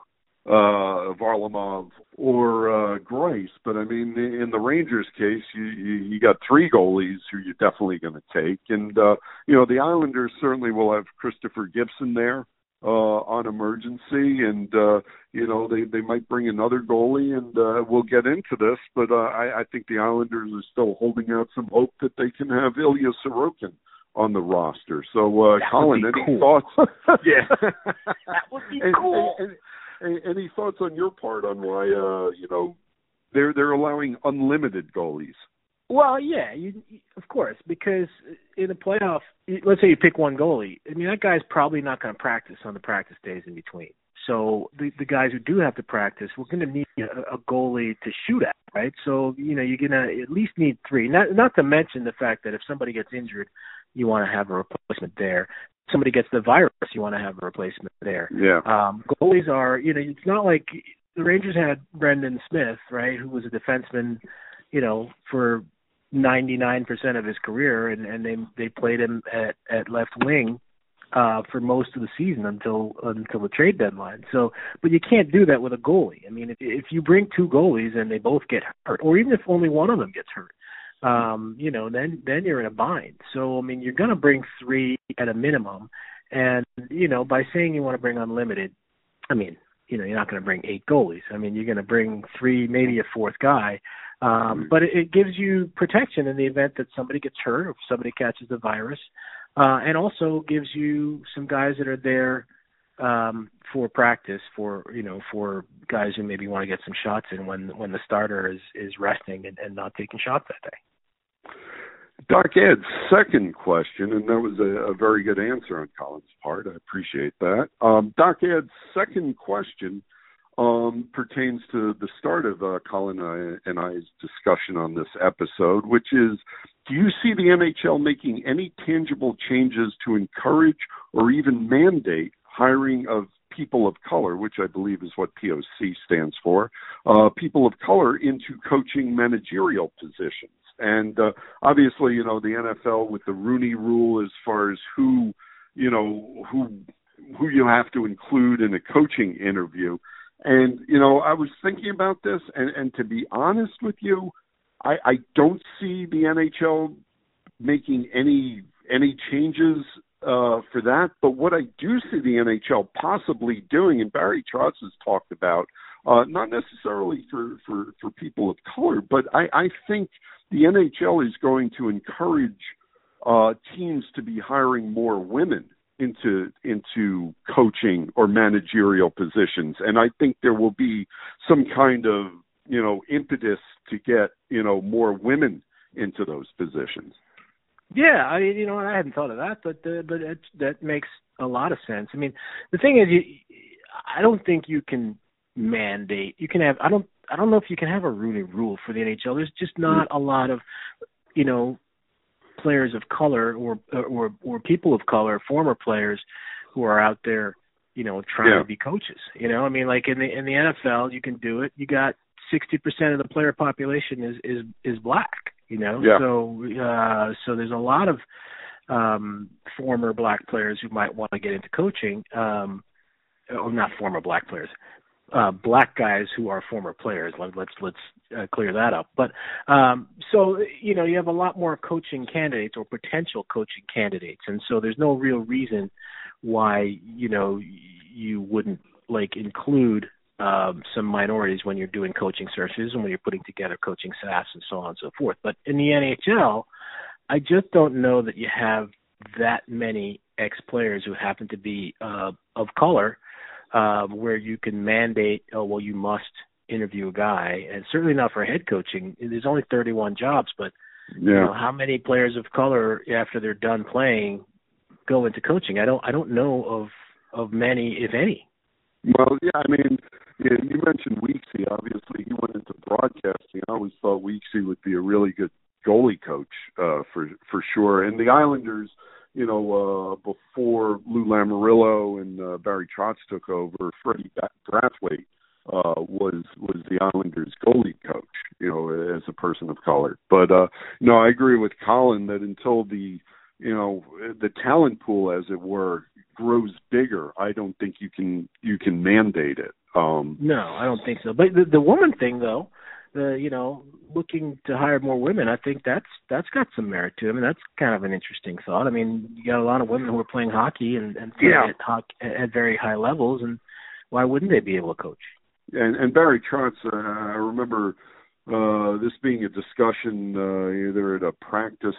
uh, Varlamov or uh, Grice. But, I mean, in the Rangers case, you, you, you got three goalies who you're definitely going to take. And, uh, you know, the Islanders certainly will have Christopher Gibson there uh, on emergency. And, uh, you know, they, they might bring another goalie, and uh, we'll get into this. But uh, I, I think the Islanders are still holding out some hope that they can have Ilya Sorokin on the roster. So, uh, Colin, any cool. thoughts? Yeah. That would be and, cool. And, and, and any thoughts on your part on why, uh, you know, they're they're allowing unlimited goalies? Well, yeah, you, of course, because in the playoff, let's say you pick one goalie. I mean, that guy's probably not going to practice on the practice days in between. So the, the guys who do have to practice, we're going to need a, a goalie to shoot at, right? So, you know, you're going to at least need three. Not, not to mention the fact that if somebody gets injured, you want to have a replacement there. Somebody gets the virus, you want to have a replacement there. Yeah. Um, goalies are, you know, it's not like the Rangers had Brendan Smith, right, who was a defenseman, you know, for ninety-nine percent of his career, and, and they they played him at, at left wing uh, for most of the season until until the trade deadline. So, but you can't do that with a goalie. I mean, if, if you bring two goalies and they both get hurt, or even if only one of them gets hurt, Um, you know, then, then you're in a bind. So, I mean, you're going to bring three at a minimum. And, you know, by saying you want to bring unlimited, I mean, you know, you're not going to bring eight goalies. I mean, you're going to bring three, maybe a fourth guy. Um, but it, it gives you protection in the event that somebody gets hurt or somebody catches the virus. Uh, and also gives you some guys that are there um, for practice, for, you know, for guys who maybe want to get some shots in when, when the starter is, is resting and, and not taking shots that day. Doc Ed's second question, and that was a, a very good answer on Colin's part. I appreciate that. Um, Doc Ed's second question um, pertains to the start of uh, Colin and, I, and I's discussion on this episode, which is, do you see the N H L making any tangible changes to encourage or even mandate hiring of people of color, which I believe is what P O C stands for, uh, people of color into coaching managerial positions? And uh, obviously, you know, the N F L with the Rooney Rule, as far as who, you know, who who you have to include in a coaching interview. And, you know, I was thinking about this, and, and to be honest with you, I, I don't see the N H L making any any changes uh, for that. But what I do see the N H L possibly doing, and Barry Trotz has talked about, uh, not necessarily for, for, for people of color, but I, I think the N H L is going to encourage uh, teams to be hiring more women into into coaching or managerial positions, and I think there will be some kind of, you know, impetus to get, you know, more women into those positions. Yeah, I you know I hadn't thought of that, but uh, but it, that makes a lot of sense. I mean, the thing is, you, I don't think you can mandate. You can have I don't. I don't know if you can have a Rooney Rule for the N H L. There's just not a lot of, you know, players of color or or, or people of color, former players who are out there, you know, trying yeah. to be coaches. You know, I mean, like in the in the N F L, you can do it. You got sixty percent of the player population is is, is black. You know, yeah. so uh, so there's a lot of um, former black players who might want to get into coaching. Um, or not former black players. Uh, black guys who are former players. Let, let's let's uh, clear that up. But um, so, you know, you have a lot more coaching candidates or potential coaching candidates, and so there's no real reason why, you know, you wouldn't like include um, some minorities when you're doing coaching searches and when you're putting together coaching staffs and so on and so forth. But in the N H L, I just don't know that you have that many ex-players who happen to be uh, of color. Uh, where you can mandate, oh, well, you must interview a guy, and certainly not for head coaching. There's only thirty-one jobs, but yeah. you know, how many players of color, after they're done playing, go into coaching? I don't, I don't know of of many, if any. Well, yeah, I mean, yeah, you mentioned Weekesy. Obviously, he went into broadcasting. I always thought Weekesy would be a really good goalie coach uh, for for sure. And the Islanders, you know, uh, before Lou Lamoriello and uh, Barry Trotz took over, Freddie Brathwaite uh, was was the Islanders' goalie coach, you know, as a person of color. But uh, no, I agree with Colin that until the, you know, the talent pool, as it were, grows bigger, I don't think you can you can mandate it. Um, no, I don't think so. But the, the woman thing, though, the you know, looking to hire more women, I think that's that's got some merit to it. I mean, that's kind of an interesting thought. I mean, you got a lot of women who are playing hockey and, and yeah. at, at very high levels, and why wouldn't they be able to coach? And, and Barry Trotz, uh, I remember uh, this being a discussion uh, either at a practice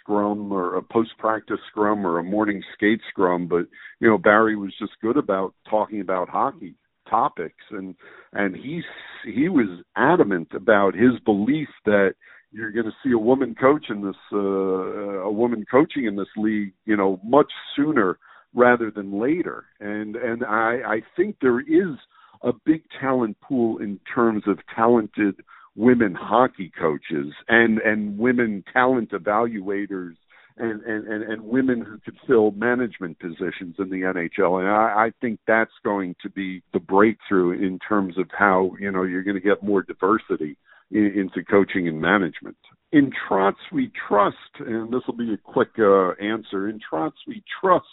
scrum or a post-practice scrum or a morning skate scrum, but, you know, Barry was just good about talking about hockey topics, and and he, he was adamant about his belief that you're going to see a woman coach in this, uh, a woman coaching in this league, you know, much sooner rather than later. And, and I, I think there is a big talent pool in terms of talented women hockey coaches and, and women talent evaluators and, and, and, and women who could fill management positions in the N H L. And I, I think that's going to be the breakthrough in terms of how, you know, you're going to get more diversity in, into coaching and management. In Trotz we trust, and this will be a quick uh, answer, in Trotz we trust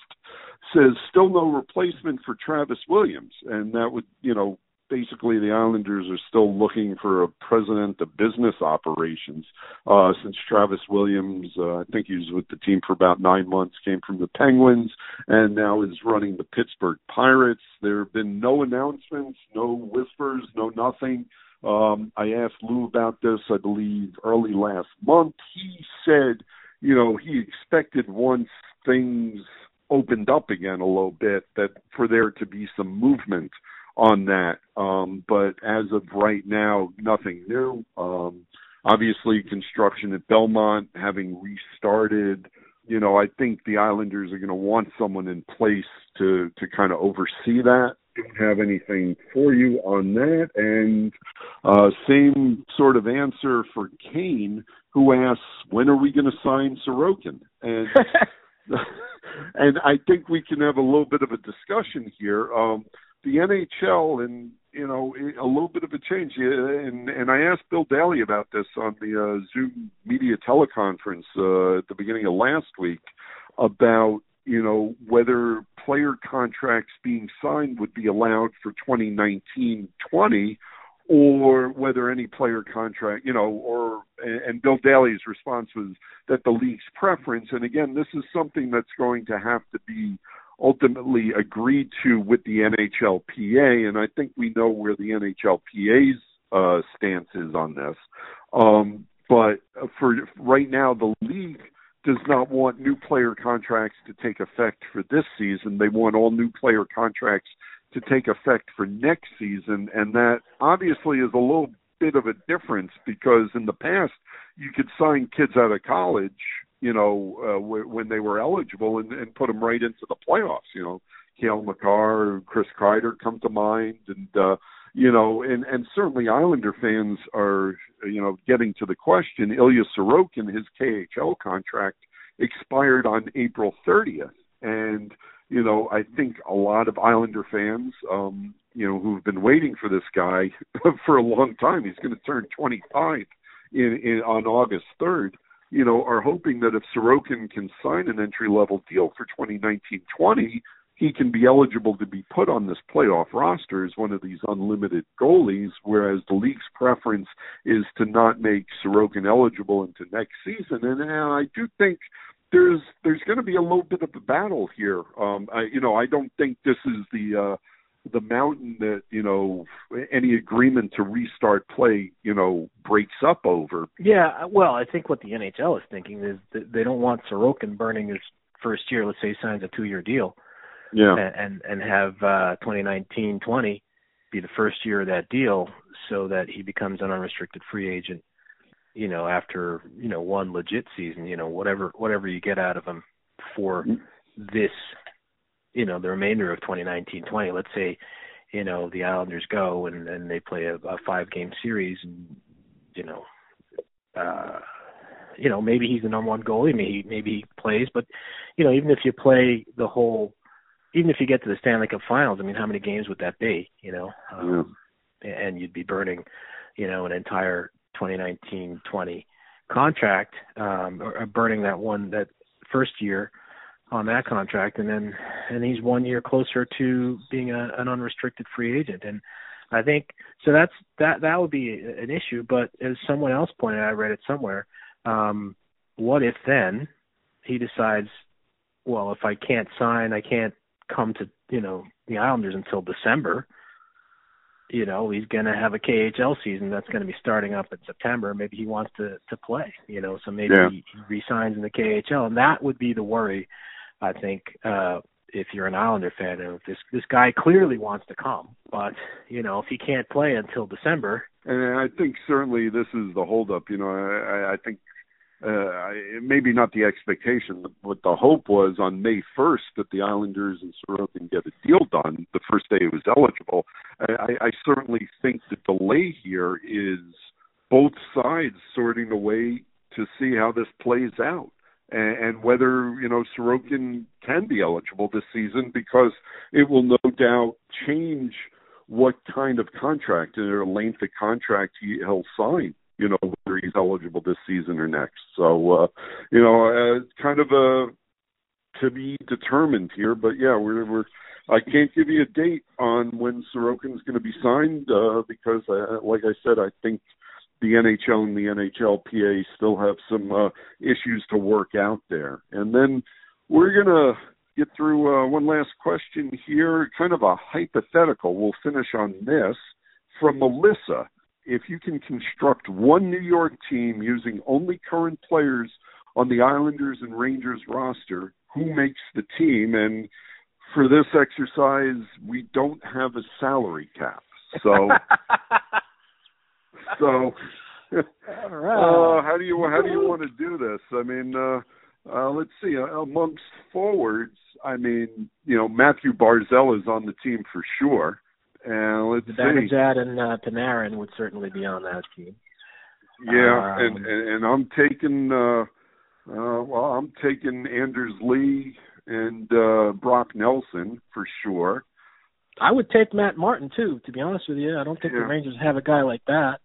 says still no replacement for Travis Williams. And that would, you know, basically the Islanders are still looking for a president of business operations uh, since Travis Williams, uh, I think he was with the team for about nine months, came from the Penguins, and now is running the Pittsburgh Pirates. There have been no announcements, no whispers, no nothing. Um, I asked Lou about this, I believe, early last month. He said, you know, he expected once things opened up again a little bit that for there to be some movement on that. Um, but as of right now, nothing new. Um, obviously, construction at Belmont having restarted, you know, I think the Islanders are going to want someone in place to, to kind of oversee that. Don't have anything for you on that. And uh, same sort of answer for Kane, who asks, when are we going to sign Sorokin? And and I think we can have a little bit of a discussion here. Um, the N H L and, you know, a little bit of a change. And, and I asked Bill Daly about this on the uh, Zoom media teleconference uh, at the beginning of last week about, you know, whether player contracts being signed would be allowed for twenty nineteen twenty or whether any player contract, you know, or, and Bill Daly's response was that the league's preference, and again, this is something that's going to have to be ultimately agreed to with the N H L P A, and I think we know where the N H L P A's uh, stance is on this. Um, but for right now, the league does not want new player contracts to take effect for this season. They want all new player contracts to take effect for next season, and that obviously is a little bit of a difference because in the past you could sign kids out of college, you know, uh, w- when they were eligible and, and put them right into the playoffs. You know, Cale Makar, Chris Kreider come to mind, and uh, you know, and, and certainly Islander fans are, you know, getting to the question, Ilya Sorokin, his K H L contract expired on April thirtieth. And, you know, I think a lot of Islander fans, um, you know, who've been waiting for this guy for a long time, he's going to turn twenty-five in, in on August third, you know, are hoping that if Sorokin can sign an entry-level deal for twenty nineteen twenty, he can be eligible to be put on this playoff roster as one of these unlimited goalies, whereas the league's preference is to not make Sorokin eligible into next season. And, and I do think there's there's going to be a little bit of a battle here. Um, I, you know, I don't think this is the uh, the mountain that, you know, any agreement to restart play, you know, breaks up over. Yeah, well, I think what the N H L is thinking is that they don't want Sorokin burning his first year. Let's say he signs a two-year deal. Yeah, and and have uh, twenty nineteen twenty be the first year of that deal, so that he becomes an unrestricted free agent. You know, after you know one legit season, you know whatever whatever you get out of him for this, you know the remainder of twenty nineteen twenty. Let's say, you know the Islanders go and, and they play a, a five game series, and you know, uh, you know maybe he's the number one goalie. Maybe maybe he plays, but you know even if you play the whole. Even if you get to the Stanley Cup Finals, I mean, how many games would that be, you know? Um, yeah. And you'd be burning, you know, an entire twenty nineteen twenty contract um, or burning that one, that first year on that contract, and then and he's one year closer to being a, an unrestricted free agent. And I think so. That's that. That would be an issue. But as someone else pointed out, I read it somewhere. Um, what if then he decides, well, if I can't sign, I can't come to you know the Islanders until December. You know, he's going to have a K H L season that's going to be starting up in September. Maybe he wants to, to play, you know, so maybe yeah. he, he resigns in the K H L. And that would be the worry, I think, uh, if you're an Islander fan. You know, this this guy clearly wants to come, but, you know, if he can't play until December. And I think certainly this is the holdup. You know, I, I think uh, maybe not the expectation, but what the hope was on May first that the Islanders and Sorokin get a deal done the first day it was eligible. I, I certainly think the delay here is both sides sorting a way to see how this plays out and, and whether, you know, Sorokin can be eligible this season, because it will no doubt change what kind of contract or length of contract he'll sign, you know, whether he's eligible this season or next. So, uh, you know, uh, kind of a to be determined here, but yeah, we're, we're, I can't give you a date on when Sorokin's going to be signed uh, because, uh, like I said, I think the N H L and the N H L P A still have some uh, issues to work out there. And then we're going to get through uh, one last question here, kind of a hypothetical. We'll finish on this. From Melissa, if you can construct one New York team using only current players on the Islanders and Rangers roster, who makes the team? And for this exercise, we don't have a salary cap, so so. All right. uh, how do you how do you want to do this? I mean, uh, uh, let's see. Uh, amongst forwards, I mean, you know, Matthew Barzal is on the team for sure. And uh, let's see, Zibanejad and uh, Panarin would certainly be on that team. Yeah, um, and, and and I'm taking uh, uh, well, I'm taking Anders Lee and uh, Brock Nelson for sure. I would take Matt Martin too, to be honest with you. I don't think yeah. the Rangers have a guy like that.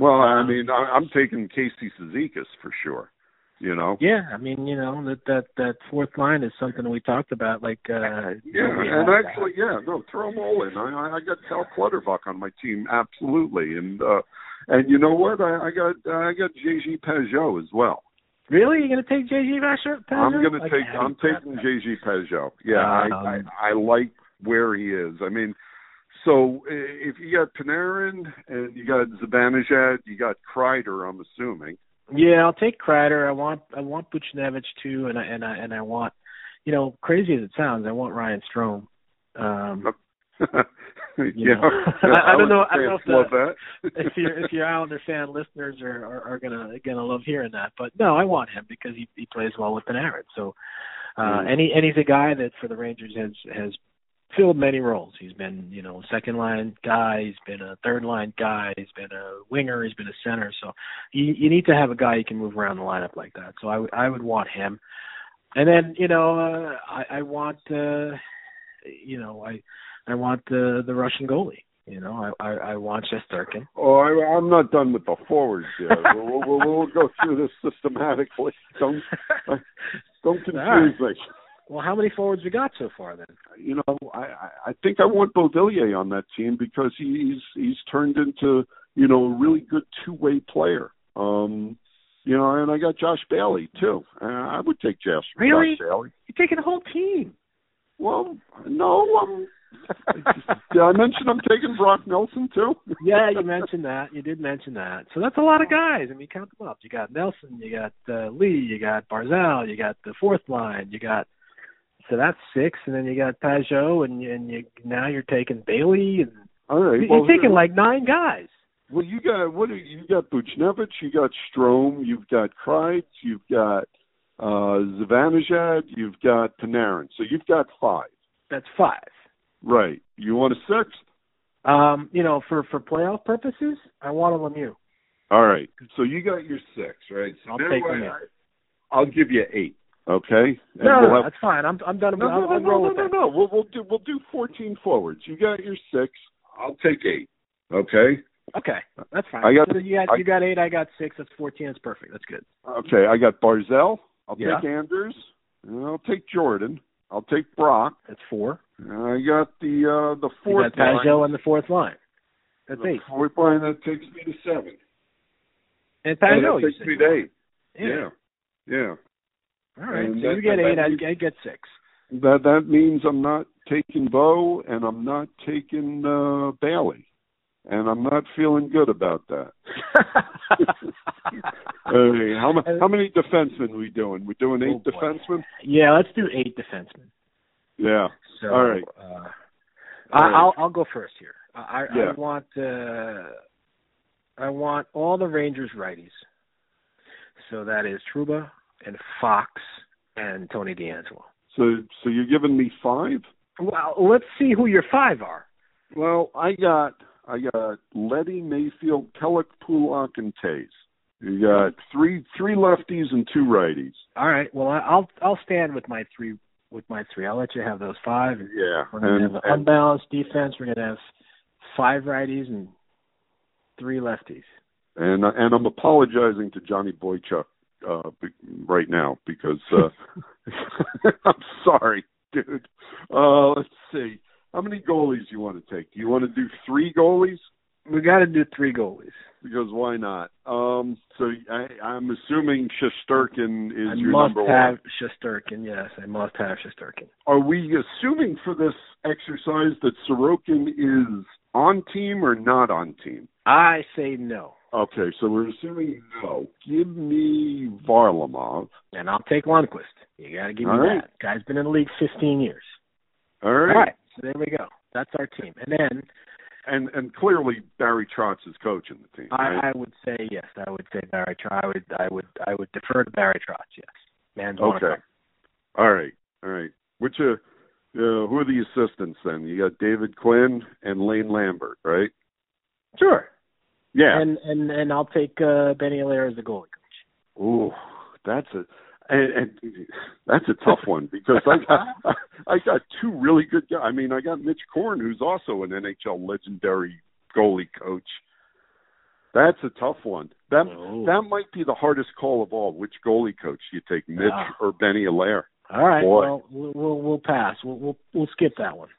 Well, um, I mean, I'm taking Casey Cizikas for sure. You know. Yeah, I mean, you know, that that, that fourth line is something we talked about. Like, uh, yeah, and actually, that. yeah, no, throw them all in. I I got Cal Clutterbuck on my team, absolutely, and uh, and you know what, I, I got I got J G. Pageau as well. Really, you're gonna take J G. Pageau? I'm gonna like, take. I'm taking J G. Pageau. Yeah, um, I, I I like where he is. I mean, so if you got Panarin and you got Zibanejad, you got Kreider. I'm assuming. Yeah, I'll take Kreider. I want I want Buchnevich too, and I and I and I want, you know, crazy as it sounds, I want Ryan Strome. Um, yeah, you know. I, I don't know. I don't know if, the, if you're if you're Islander fan listeners are, are, are gonna gonna love hearing that, but no, I want him because he he plays well with Panarin. So, uh, mm. and he and he's a guy that for the Rangers has has filled many roles. He's been you know second line guy. He's been a third line guy. He's been a winger. He's been a center. So you you need to have a guy you can move around the lineup like that. So I would I would want him, and then you know uh, I I want uh, you know I. I want the the Russian goalie. You know, I I, I want Shesterkin. Oh, I, I'm not done with the forwards yet. we'll, we'll, we'll go through this systematically. Don't don't confuse right. me. Well, how many forwards we got so far then? You know, I, I think I want Beauvillier on that team because he's he's turned into you know a really good two way player. Um, you know, and I got Josh Bailey too. Uh, I would take Josh. Really? Josh Bailey. You're taking the whole team. Well, no, I'm. Did I mention I'm taking Brock Nelson too? Yeah, you mentioned that. You did mention that. So that's a lot of guys. I mean, count them up. You got Nelson. You got uh, Lee. You got Barzal. You got the fourth line. You got so that's six, and then you got Pageau, and and you now you're taking Bailey. And all right, you're well, taking like nine guys. Well, you got what? Are, you got Buchnevich. You got Strome. You've got Kreitz. You've got uh, Zibanejad. You've got Panarin. So you've got five. That's five. Right. You want a sixth? Um, you know, for, for playoff purposes, I want a Lemieux. All right. So you got your six, right? So I'll take Lemieux. I'll give you eight. Okay. And no, we'll have... that's fine. I'm I'm done. No, I'll, no, no, I'll no, no, no, no. We'll we'll do we'll do fourteen forwards. You got your six. I'll take eight. Okay. Okay, that's fine. I got so you got I, you got eight. I got six. That's fourteen. That's perfect. That's good. Okay. I got Barzal. I'll yeah. take Anders. I'll take Jordan. I'll take Brock. That's four. I got the uh, the fourth line. You got Pageau on the fourth line. That's eight. The fourth line, that takes me to seven. And Pageau. That takes me to eight. Yeah. Yeah. All right. And so that, you get that, eight, that means, I get six. That that means I'm not taking Bo and I'm not taking uh, Bailey. And I'm not feeling good about that. Hey, how, how many defensemen are we doing? We're doing eight oh defensemen? Yeah, let's do eight defensemen. Yeah. So, all right. Uh, all I, right. I'll, I'll go first here. I, yeah. I want uh, I want all the Rangers righties. So that is Trouba and Fox and Tony DeAngelo. So so you're giving me five? Well, let's see who your five are. Well, I got I got Leddy, Mayfield, Kellick, Pulak, and Taze. You got three three lefties and two righties. All right. Well, I'll I'll stand with my three with my three. I'll let you have those five. Yeah. We're gonna and, have an and, unbalanced defense. We're gonna have five righties and three lefties. And and I'm apologizing to Johnny Boychuk uh, right now because uh, I'm sorry, dude. Uh, let's see. How many goalies do you want to take? Do you want to do three goalies? We got to do three goalies. Because why not? Um, so I, I'm assuming Shesterkin is I your number one. I must have Shesterkin, yes. I must have Shesterkin. Are we assuming for this exercise that Sorokin is on team or not on team? I say no. Okay, so we're assuming no. Give me Varlamov. And I'll take Lundqvist. You got to give me right. that. Guy's been in the league fifteen years. All right. All right. So there we go. That's our team. And then... And and clearly Barry Trotz is coaching the team. Right? I, I would say yes. I would say Barry Trotz. I would I would I would defer to Barry Trotz. Yes. Man's okay. All right. All right. Which uh, uh, who are the assistants then? You got David Quinn and Lane Lambert, right? Sure. Yeah. And and, and I'll take uh, Benny Allaire as the goalie coach. Ooh, that's a. And, and that's a tough one because I got I got two really good guys. I mean, I got Mitch Korn, who's also an N H L legendary goalie coach. That's a tough one. That oh. that might be the hardest call of all. Which goalie coach do you take, Mitch ah. or Benny Allaire? All right, Boy. well we'll we'll pass. We'll, we'll we'll skip that one.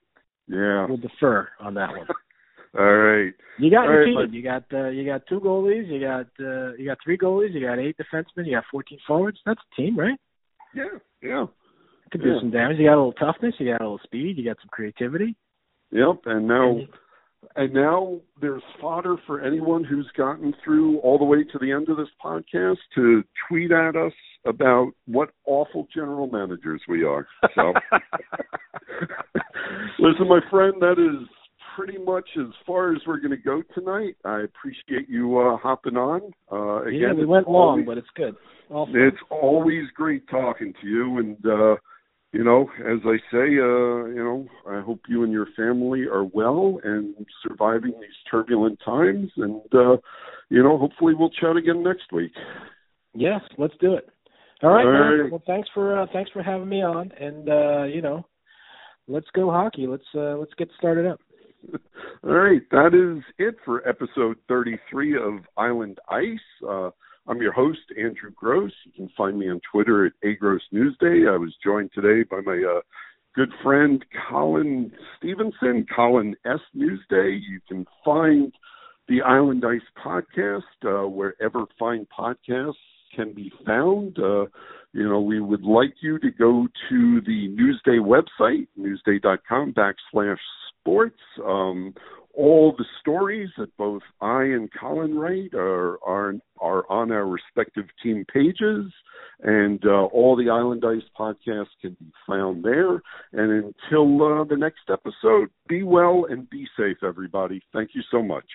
Yeah, we'll defer on that one. All right. You got your right, team. You got uh, you got two goalies. You got uh, you got three goalies. You got eight defensemen. You got fourteen forwards. That's a team, right? Yeah, yeah. It could yeah. do some damage. You got a little toughness. You got a little speed. You got some creativity. Yep. And now, and, you, and now there's fodder for anyone who's gotten through all the way to the end of this podcast to tweet at us about what awful general managers we are. So, listen, my friend, that is. Pretty much as far as we're going to go tonight. I appreciate you uh, hopping on. Uh, again, yeah, we went long, always, but it's good. Awesome. It's always great talking to you. And, uh, you know, as I say, uh, you know, I hope you and your family are well and surviving these turbulent times. And, uh, you know, hopefully we'll chat again next week. Yes, let's do it. All right. All right. Man. Well, thanks for, uh, thanks for having me on. And, uh, you know, let's go hockey. Let's, uh, let's get started up. All right, that is it for episode thirty-three of Island Ice. Uh, I'm your host, Andrew Gross. You can find me on Twitter at A Gross Newsday. I was joined today by my uh, good friend, Colin Stevenson, Colin S. Newsday. You can find the Island Ice podcast uh, wherever fine podcasts can be found. Uh, you know, we would like you to go to the Newsday website, newsday.com backslash sports. Um, all the stories that both I and Colin write are are, are on our respective team pages, and uh, all the Island Ice podcasts can be found there. And until uh, the next episode, be well and be safe, everybody. Thank you so much.